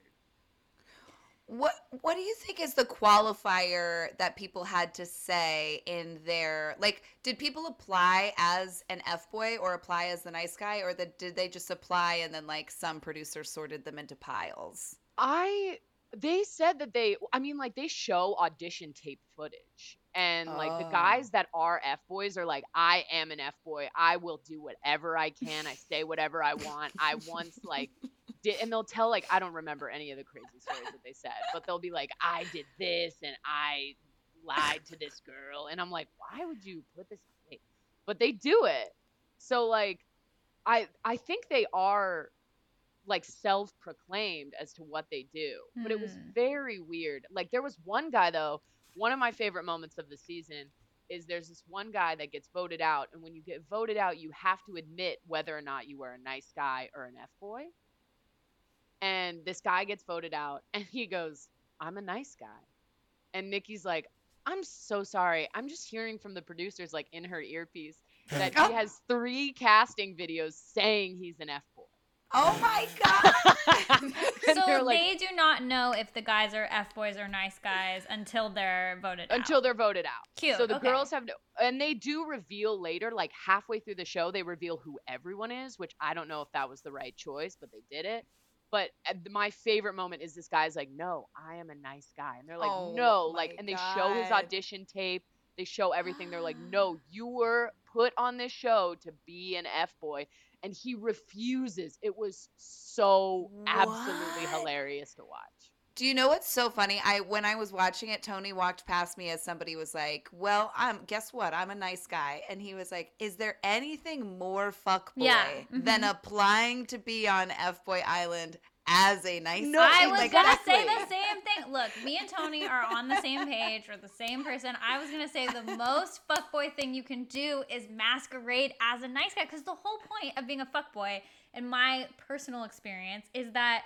What what do you think is the qualifier that people had to say in their, like, did people apply as an F-boy or apply as the nice guy, or the, did they just apply and then like some producer sorted them into piles? I they said that they I mean like they show audition tape footage, and oh. like the guys that are F-boys are like, I am an F-boy. I will do whatever I can. I say whatever I want. I once like Did, and they'll tell, like, I don't remember any of the crazy stories that they said, but they'll be like, I did this and I lied to this girl. And I'm like, why would you put this on me? But they do it. So, like, I I think they are, like, self-proclaimed as to what they do. Mm. But it was very weird. Like, there was one guy, though, one of my favorite moments of the season is there's this one guy that gets voted out. And when you get voted out, you have to admit whether or not you were a nice guy or an F-boy. And this guy gets voted out, and he goes, I'm a nice guy. And Nikki's like, I'm so sorry. I'm just hearing from the producers, like, in her earpiece that he has three casting videos saying he's an F-boy. Oh my God. So like, they do not know if the guys are F boys or nice guys until they're voted until out. Until they're voted out. Cute. So the okay. girls have no, and they do reveal later, like halfway through the show, they reveal who everyone is, which I don't know if that was the right choice, but they did it. But my favorite moment is this guy's like, no, I am a nice guy. And they're like, oh, no, like, and they God. show his audition tape. They show everything. They're like, no, you were put on this show to be an F boy. And he refuses. It was so what? absolutely hilarious to watch. Do you know what's so funny? I when I was watching it, Tony walked past me as somebody was like, well, I'm guess what? I'm a nice guy. And he was like, is there anything more fuck boy yeah. mm-hmm. than applying to be on F Boy Island as a nice no, I was like, gonna exactly. say the same thing. Look, me and Tony are on the same page. We're the same person. I was gonna say the most fuckboy thing you can do is masquerade as a nice guy, because the whole point of being a fuckboy, in my personal experience, is that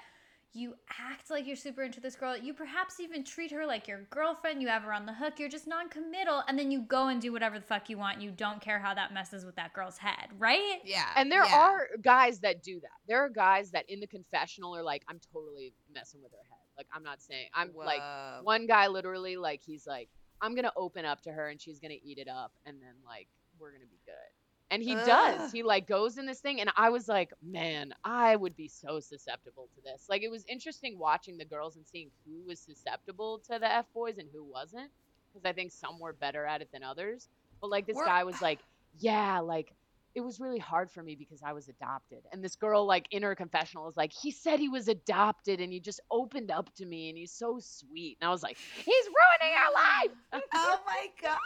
you act like you're super into this girl. You perhaps even treat her like your girlfriend. You have her on the hook. You're just non-committal. And then you go and do whatever the fuck you want. You don't care how that messes with that girl's head, right? Yeah. And there yeah. are guys that do that. There are guys that in the confessional are like, I'm totally messing with her head. Like, I'm not saying. I'm Whoa. like, one guy literally, like, he's like, I'm going to open up to her and she's going to eat it up. And then, like, we're going to be good. And he Ugh. does. He, like, goes in this thing. And I was like, man, I would be so susceptible to this. Like, it was interesting watching the girls and seeing who was susceptible to the F-boys and who wasn't. Because I think some were better at it than others. But, like, this We're- guy was like, yeah, like, it was really hard for me because I was adopted. And this girl, like, in her confessional is like, he said he was adopted and he just opened up to me and he's so sweet. And I was like, he's ruining our life. Oh my God.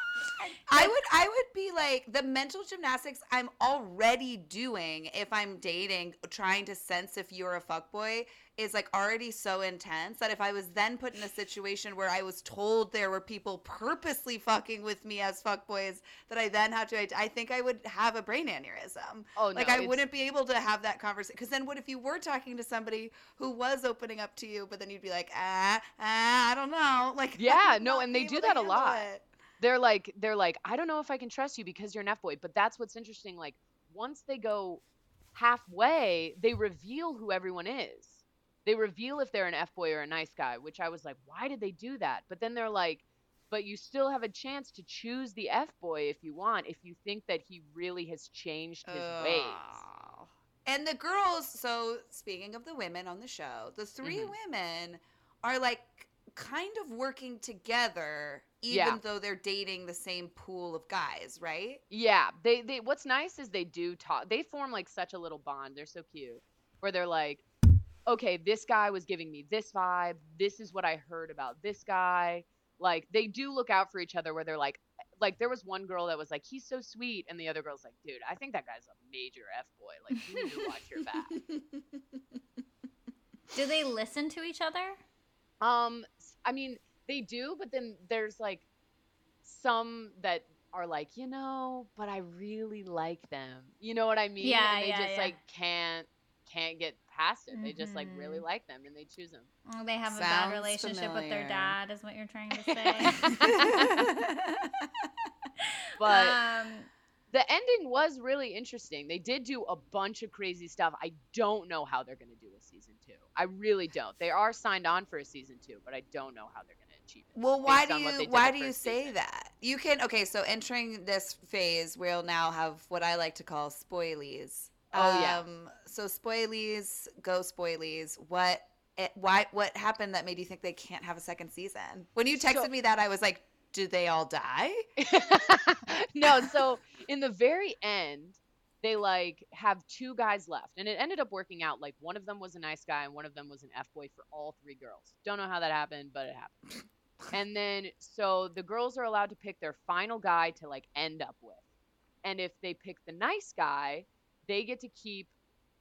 I would, I would be like, the mental gymnastics I'm already doing if I'm dating, trying to sense if you're a fuckboy, is like already so intense that if I was then put in a situation where I was told there were people purposely fucking with me as fuckboys that I then have to, I think I would have a brain aneurysm. Oh, no, like I it's... wouldn't be able to have that conversation. Because then what if you were talking to somebody who was opening up to you, but then you'd be like, ah, ah I don't know. Like, yeah, no. And they do that a lot. It. They're like, they're like, I don't know if I can trust you because you're an F boy. But that's what's interesting. Like once they go halfway, they reveal who everyone is. They reveal if they're an F-boy or a nice guy, which I was like, why did they do that? But then they're like, but you still have a chance to choose the F-boy if you want, if you think that he really has changed his Ugh. ways. And the girls, so speaking of the women on the show, the three mm-hmm. women are like kind of working together even yeah. though they're dating the same pool of guys, right? Yeah. They they what's nice is they do talk. They form like such a little bond. They're so cute. Where they're like, okay, this guy was giving me this vibe. This is what I heard about this guy. Like, they do look out for each other where they're like, like, there was one girl that was like, he's so sweet. And the other girl's like, dude, I think that guy's a major F-boy. Like, you need to watch your back. Do they listen to each other? Um, I mean, they do, but then there's like some that are like, you know, but I really like them. You know what I mean? Yeah, and they yeah, just yeah. like can't, can't get past it. Mm-hmm. They just like really like them and they choose them. Oh, they have Sounds a bad relationship familiar. with their dad is what you're trying to say. But um, the ending was really interesting. They did do a bunch of crazy stuff. I don't know how they're going to do a season two. I really don't. They are signed on for a season two, but I don't know how they're going to. Well, why do you why do you say season. that? You can okay, so entering this phase, we'll now have what I like to call spoilies. Oh um, yeah. So spoilies, go spoilies. What it, why what happened that made you think they can't have a second season? When you texted so, me that, I was like, do they all die? No. So in the very end, they like have two guys left, and it ended up working out. Like one of them was a nice guy, and one of them was an F boy for all three girls. Don't know how that happened, but it happened. And then, so the girls are allowed to pick their final guy to like end up with. And if they pick the nice guy, they get to keep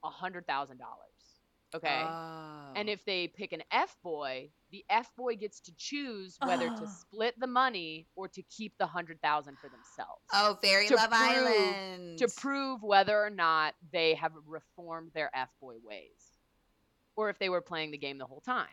a hundred thousand dollars. Okay. Oh. And if they pick an F boy, the F boy gets to choose whether oh. to split the money or to keep the hundred thousand for themselves. Oh, very to Love prove, Island. To prove whether or not they have reformed their F boy ways, or if they were playing the game the whole time.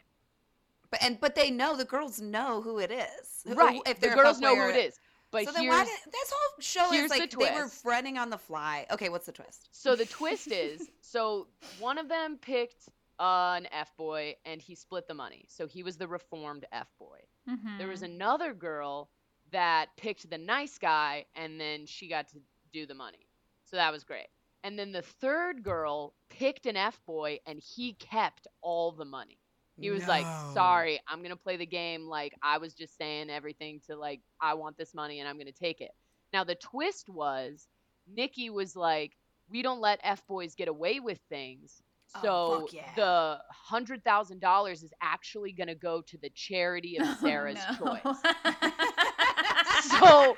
But and but they know the girls know who it is, right? If the girls know who it is, But so then why did this whole show is like the they were running on the fly. Okay, what's the twist? So the twist is, so one of them picked uh, an F boy and he split the money. So he was the reformed F boy. Mm-hmm. There was another girl that picked the nice guy and then she got to do the money. So that was great. And then the third girl picked an F boy and he kept all the money. He was no. like, sorry, I'm going to play the game. Like, I was just saying everything to, like, I want this money and I'm going to take it. Now, the twist was Nikki was like, we don't let F-boys get away with things. So oh, yeah. the one hundred thousand dollars is actually going to go to the charity of Sarah's oh, no. choice. So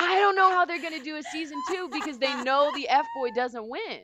I don't know how they're going to do a season two because they know the F-boy doesn't win.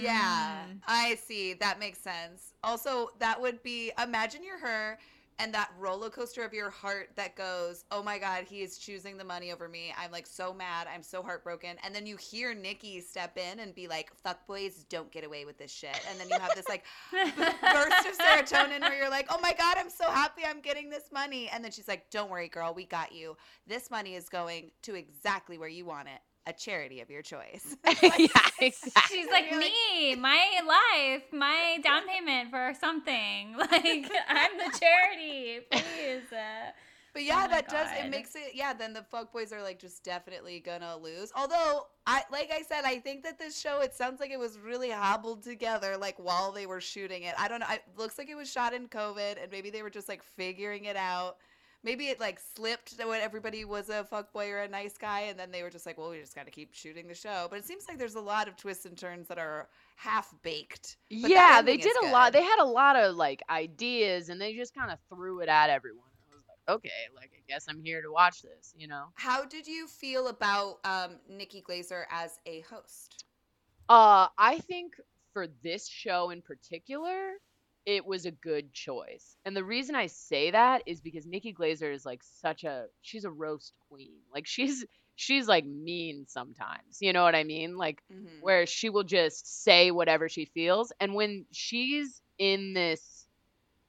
Yeah, mm. I see. That makes sense. Also, that would be, imagine you're her and that roller coaster of your heart that goes, oh my God, he is choosing the money over me. I'm like so mad. I'm so heartbroken. And then you hear Nikki step in and be like, fuck boys, don't get away with this shit. And then you have this like burst of serotonin where you're like, oh my God, I'm so happy I'm getting this money. And then she's like, don't worry, girl, we got you. This money is going to exactly where you want it. A charity of your choice. Like, yeah, exactly. She's like, me, like, my life, my down payment for something. Like, I'm the charity, please. But yeah, oh that God. does, it makes it, yeah, then the fuckboys are like just definitely gonna lose. Although, I like I said, I think that this show, it sounds like it was really hobbled together, like while they were shooting it. I don't know. It looks like it was shot in COVID and maybe they were just like figuring it out. Maybe it, like, slipped when everybody was a fuckboy or a nice guy, and then they were just like, well, we just got to keep shooting the show. But it seems like there's a lot of twists and turns that are half-baked. Yeah, they did a lot. They had a lot of, like, ideas, and they just kind of threw it at everyone. I was like, okay, like, I guess I'm here to watch this, you know? How did you feel about um, Nikki Glaser as a host? Uh, I think for this show in particular – it was a good choice. And the reason I say that is because Nikki Glaser is like such a, she's a roast queen. Like she's, she's like mean sometimes, you know what I mean? Like mm-hmm. where she will just say whatever she feels. And when she's in this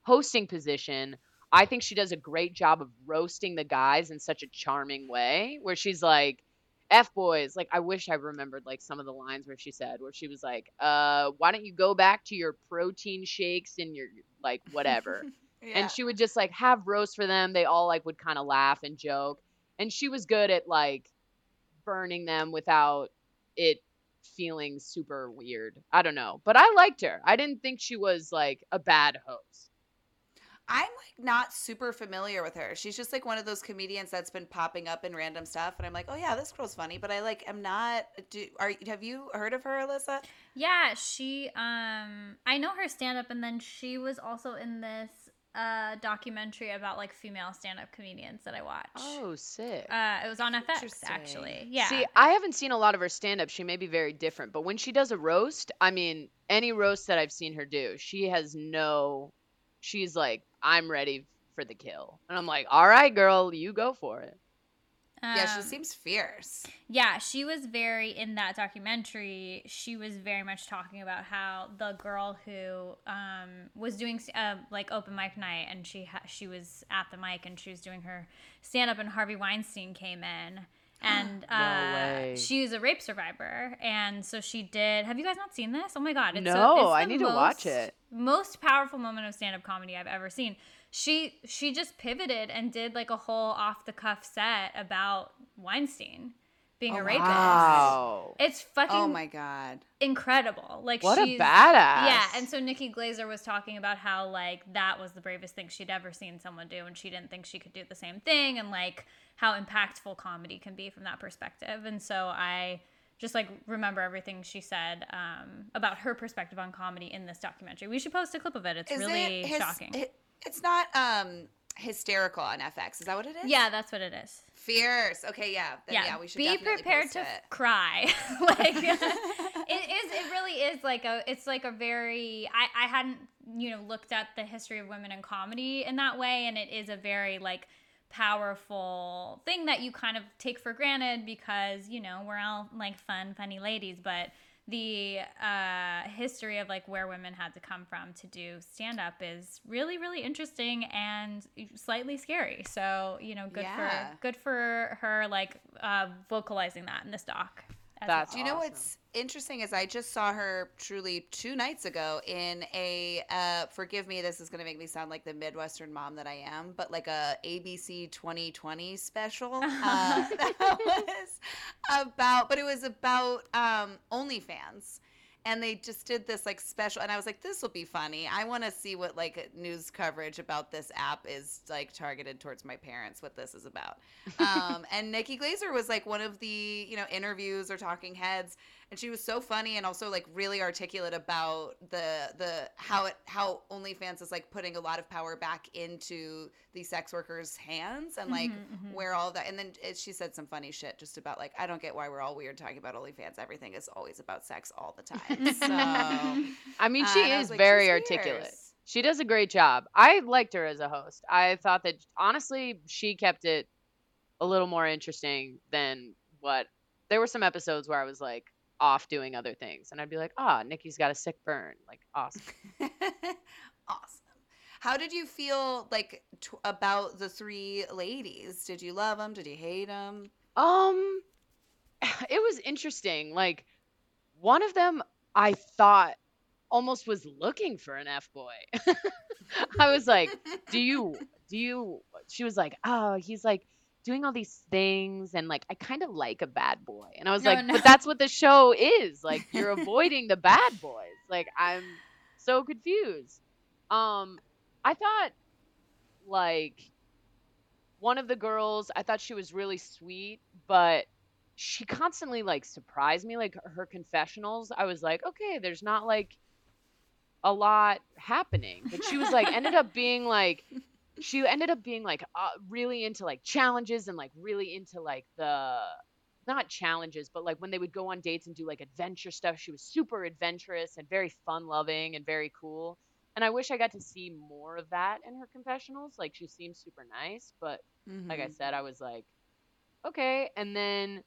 hosting position, I think she does a great job of roasting the guys in such a charming way where she's like, F boys, like I wish I remembered like some of the lines where she said where she was like, uh, why don't you go back to your protein shakes and your like whatever. Yeah. And she would just like have roasts for them. They all like would kind of laugh and joke. And she was good at like burning them without it feeling super weird. I don't know. But I liked her. I didn't think she was like a bad host. I'm like not super familiar with her. She's just like one of those comedians that's been popping up in random stuff, and I'm like, oh yeah, this girl's funny. But I like am not. Do are have you heard of her, Alyssa? Yeah, she. Um, I know her stand up, and then she was also in this uh documentary about like female stand up comedians that I watch. Oh, sick. Uh, it was on F X actually. Yeah. See, I haven't seen a lot of her stand up. She may be very different, but when she does a roast, I mean, any roast that I've seen her do, she has no. She's like, I'm ready for the kill. And I'm like, all right, girl, you go for it. Um, yeah, she seems fierce. Yeah, she was very, in that documentary, she was very much talking about how the girl who um, was doing, uh, like, open mic night, and she ha- she was at the mic, and she was doing her stand-up, and Harvey Weinstein came in. And uh, no she was a rape survivor, and so she did. Have you guys not seen this? Oh my God! It's no, a, it's I need most, to watch it. Most powerful moment of stand-up comedy I've ever seen. She she just pivoted and did like a whole off-the-cuff set about Weinstein being oh, a rapist. Wow! It's fucking oh my God, incredible! Like what she's, a badass! Yeah, and so Nikki Glaser was talking about how like that was the bravest thing she'd ever seen someone do, and she didn't think she could do the same thing, and like. How impactful comedy can be from that perspective. And so I just like remember everything she said um, about her perspective on comedy in this documentary. We should post a clip of it. It's is really it his, shocking. It, it's not um, hysterical on F X. Is that what it is? Yeah, that's what it is. Fierce. Okay, yeah. Then, yeah. yeah, we should be definitely prepared post to it. Cry. Like it is. It really is like a. It's like a very. I, I hadn't you know looked at the history of women in comedy in that way, and it is a very like. Powerful thing that you kind of take for granted because, you know, we're all like fun, funny ladies, but the uh, history of like where women had to come from to do stand-up is really, really interesting and slightly scary. So, you know, good yeah. for good for her like uh, vocalizing that in this doc. That's well. You know what's interesting is I just saw her truly two nights ago in a uh forgive me, this is going to make me sound like the Midwestern mom that I am, but like a A B C twenty twenty special uh, that was about but it was about um OnlyFans. And they just did this like special, and I was like, this will be funny. I want to see what like news coverage about this app is like targeted towards my parents, what this is about. Um, and Nikki Glaser was like one of the, you know, interviews or talking heads. And she was so funny and also like really articulate about the the how it how OnlyFans is like putting a lot of power back into the sex workers' hands and like mm-hmm, mm-hmm. where all that. And then it, she said some funny shit just about like, I don't get why we're all weird talking about OnlyFans. Everything is always about sex all the time. So I mean, she uh, is like, very articulate. Fierce. She does a great job. I liked her as a host. I thought that honestly, she kept it a little more interesting than what there were some episodes where I was like. Off doing other things, and I'd be like, ah, oh, Nikki's got a sick burn, like awesome. Awesome. How did you feel like t- about the three ladies? Did you love them? Did you hate them? Um, it was interesting. Like one of them, I thought almost was looking for an F boy. I was like, do you, do you? She was like, oh, he's like. Doing all these things and like I kind of like a bad boy, and I was no, like no. But that's what the show is like, you're avoiding the bad boys, like I'm so confused. um I thought like one of the girls, I thought she was really sweet, but she constantly like surprised me, like her confessionals, I was like, okay, there's not like a lot happening, but she was like ended up being like She ended up being like uh, really into like challenges and like really into like the not challenges, but like when they would go on dates and do like adventure stuff. She was super adventurous and very fun loving and very cool. And I wish I got to see more of that in her confessionals. Like she seemed super nice, but mm-hmm. like I said, I was like, okay. And then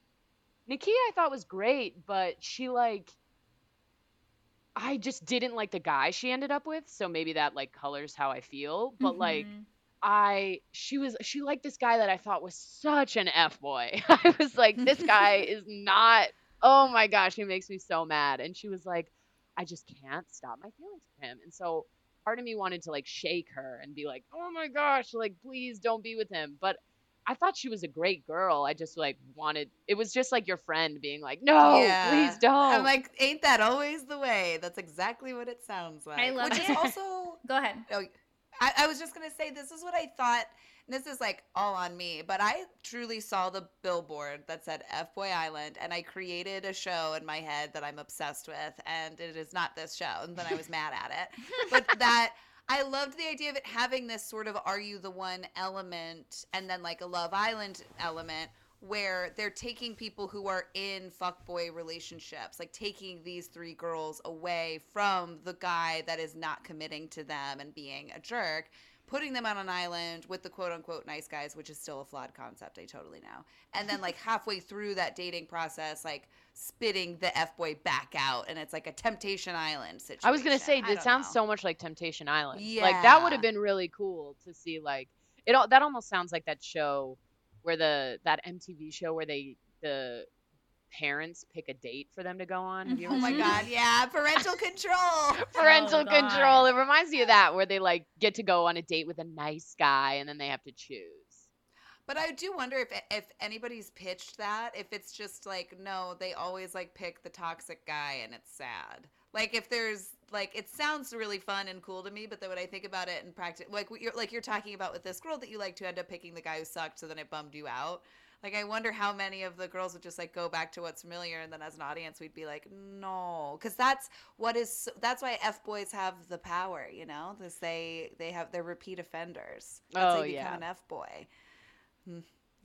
Nikki, I thought was great, but she like, I just didn't like the guy she ended up with. So maybe that like colors how I feel, but mm-hmm. like, I she was she liked this guy that I thought was such an F boy. I was like, this guy is not, oh my gosh, he makes me so mad. And she was like, I just can't stop my feelings for him. And so part of me wanted to like shake her and be like, oh my gosh, like please don't be with him. But I thought she was a great girl. I just like wanted, it was just like your friend being like, no, yeah. please don't. I'm like, ain't that always the way? That's exactly what it sounds like. I love Which it. Which is also go ahead. Oh, I, I was just going to say, this is what I thought, and this is like all on me, but I truly saw the billboard that said F Boy Island, and I created a show in my head that I'm obsessed with, and it is not this show, and then I was mad at it. But that, I loved the idea of it having this sort of Are You the One element, and then like a Love Island element, where they're taking people who are in fuckboy relationships, like taking these three girls away from the guy that is not committing to them and being a jerk, putting them on an island with the quote-unquote nice guys, which is still a flawed concept, I totally know. And then like halfway through that dating process, like spitting the F-boy back out, and it's like a Temptation Island situation. I was going to say, it sounds know. so much like Temptation Island. Yeah. Like that would have been really cool to see, like, it. that almost sounds like that show where the that M T V show where they the parents pick a date for them to go on. Oh my god, yeah, parental control. Parental oh control. It reminds me of that where they like get to go on a date with a nice guy and then they have to choose. But I do wonder if if anybody's pitched that, if it's just like, no, they always like pick the toxic guy and it's sad. Like if there's like, it sounds really fun and cool to me, but then when I think about it in practice, like you're like you're talking about with this girl that you like to end up picking the guy who sucked, so then it bummed you out. Like I wonder how many of the girls would just like go back to what's familiar, and then as an audience we'd be like, no, because that's what is that's why F boys have the power, you know, because they they have they're repeat offenders. That's oh how you yeah, become an F boy. Hmm.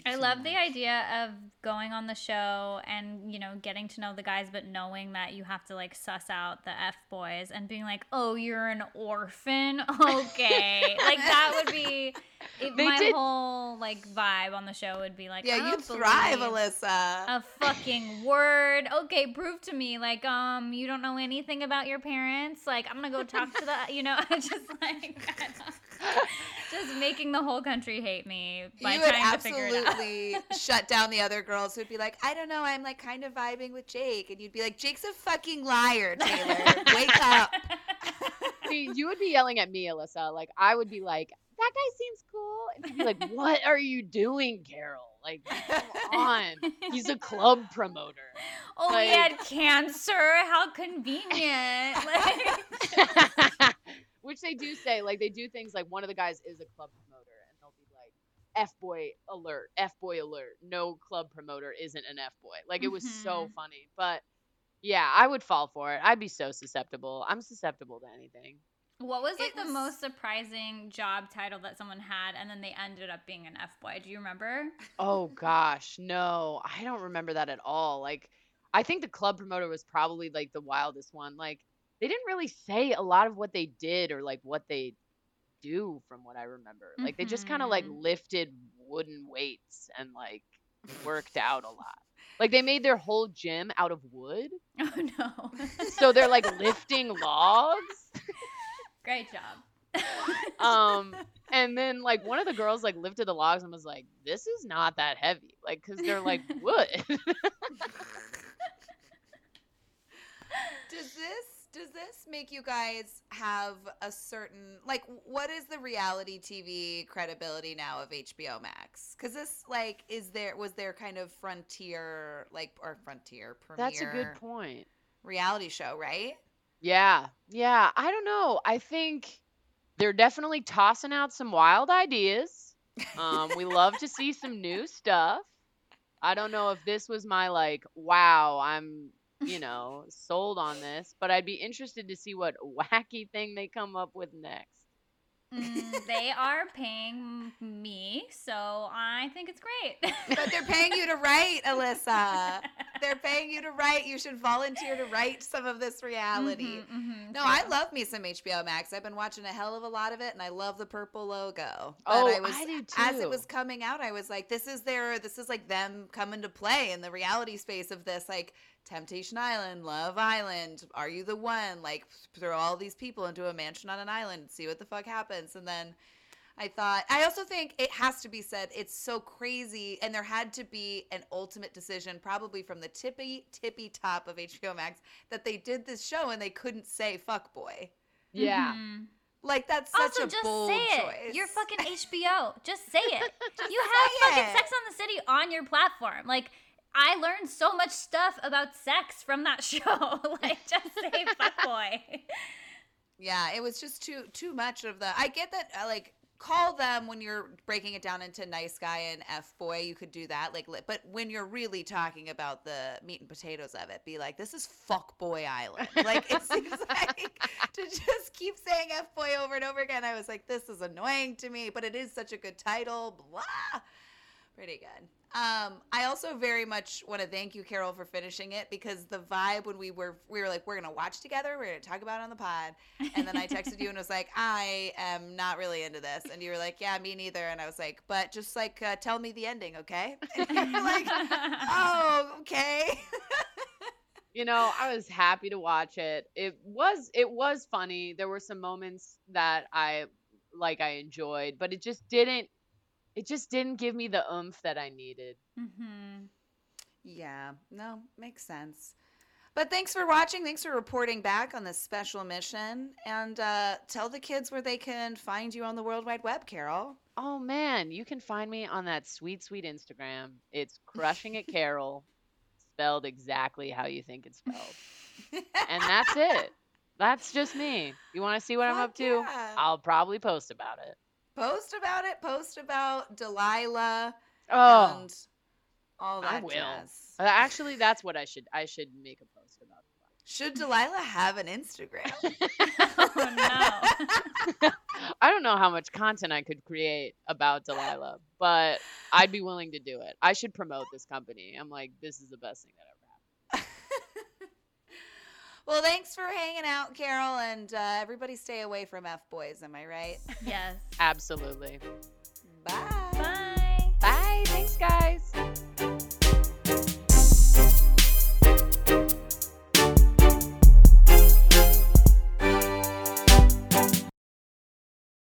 I so love much. The idea of going on the show and, you know, getting to know the guys, but knowing that you have to, like, suss out the F boys and being like, oh, you're an orphan? Okay. Like, that would be it, my did. whole, like, vibe on the show would be like, yeah, I you thrive, Alyssa. A fucking word. Okay, prove to me, like, um, you don't know anything about your parents? Like, I'm going to go talk to the, you know, just like, I don't, just making the whole country hate me by you trying to figure it out. Absolutely shut down the other girls who'd be like, I don't know, I'm like kind of vibing with Jake. And you'd be like, Jake's a fucking liar, Taylor. Wake up. See, you would be yelling at me, Alyssa. Like, I would be like, that guy seems cool. And you'd be like, what are you doing, Carol? Like, come on. He's a club promoter. Oh, like, he had cancer. How convenient. Like, which they do say. Like, they do things like one of the guys is a club promoter. F-boy alert, F-boy alert. No club promoter isn't an F-boy. Like, it was mm-hmm. so funny. But, yeah, I would fall for it. I'd be so susceptible. I'm susceptible to anything. What was, like, it the was... most surprising job title that someone had, and then they ended up being an F-boy? Do you remember? Oh, gosh, no. I don't remember that at all. Like, I think the club promoter was probably, like, the wildest one. Like, they didn't really say a lot of what they did or, like, what they do from what I remember. Like mm-hmm. they just kind of like lifted wooden weights and like worked out a lot. Like they made their whole gym out of wood. Oh no. So they're like lifting logs. Great job. um and then like one of the girls like lifted the logs and was like, this is not that heavy. Like cuz they're like wood. Does this Does this make you guys have a certain, like, what is the reality T V credibility now of H B O Max? Because this, like, is there, was there kind of frontier, like, or frontier premiere? That's a good point. Reality show, right? Yeah. Yeah. I don't know. I think they're definitely tossing out some wild ideas. Um, we love to see some new stuff. I don't know if this was my, like, wow, I'm, you know, sold on this, but I'd be interested to see what wacky thing they come up with next. Mm, they are paying me, so I think it's great. But they're paying you to write, Alyssa. They're paying you to write. You should volunteer to write some of this reality. Mm-hmm, mm-hmm, no, I love me some H B O Max. I've been watching a hell of a lot of it, and I love the purple logo. But oh, I, was, I do too. As it was coming out, I was like, this is their, this is like them coming to play in the reality space of this, like, Temptation Island, Love Island, Are You the One? Like, throw all these people into a mansion on an island and see what the fuck happens. And then I thought, I also think it has to be said, it's so crazy. And there had to be an ultimate decision, probably from the tippy, tippy top of H B O Max, that they did this show and they couldn't say fuckboy. Yeah. Mm-hmm. Like, that's such also, a just bold say it. Choice. You're fucking H B O. Just say it. Just you have fucking it. Sex on the City on your platform. Like, I learned so much stuff about sex from that show. Like, just say fuckboy. Yeah, it was just too too much of the. I get that, like, call them when you're breaking it down into nice guy and F boy. You could do that, like, but when you're really talking about the meat and potatoes of it, be like, this is fuckboy island. Like, it seems like to just keep saying F boy over and over again. I was like, this is annoying to me, but it is such a good title. Blah. Pretty good. Um, I also very much want to thank you, Carol, for finishing it, because the vibe when we were we were like, we're going to watch together. We're going to talk about it on the pod. And then I texted you and was like, I am not really into this. And you were like, yeah, me neither. And I was like, but just like uh, tell me the ending, okay? And you were like, oh, okay. You know, I was happy to watch it. It was it was funny. There were some moments that I like I enjoyed, but it just didn't. It just didn't give me the oomph that I needed. Mm-hmm. Yeah. No, makes sense. But thanks for watching. Thanks for reporting back on this special mission. And uh, tell the kids where they can find you on the World Wide Web, Carol. Oh, man. You can find me on that sweet, sweet Instagram. It's Crushing It Carol, spelled exactly how you think it's spelled. And that's it. That's just me. You want to see what Fuck I'm up to? Yeah. I'll probably post about it. Post about it. Post about Delilah oh, and all that I will. Jazz. Actually, that's what I should. I should make a post about Delilah. Should Delilah have an Instagram? Oh, no. I don't know how much content I could create about Delilah, but I'd be willing to do it. I should promote this company. I'm like, this is the best thing that ever happened. Well, thanks for hanging out, Carol, and uh, everybody stay away from F-Boys. Am I right? Yes. Absolutely. Bye. Bye. Bye. Thanks, guys.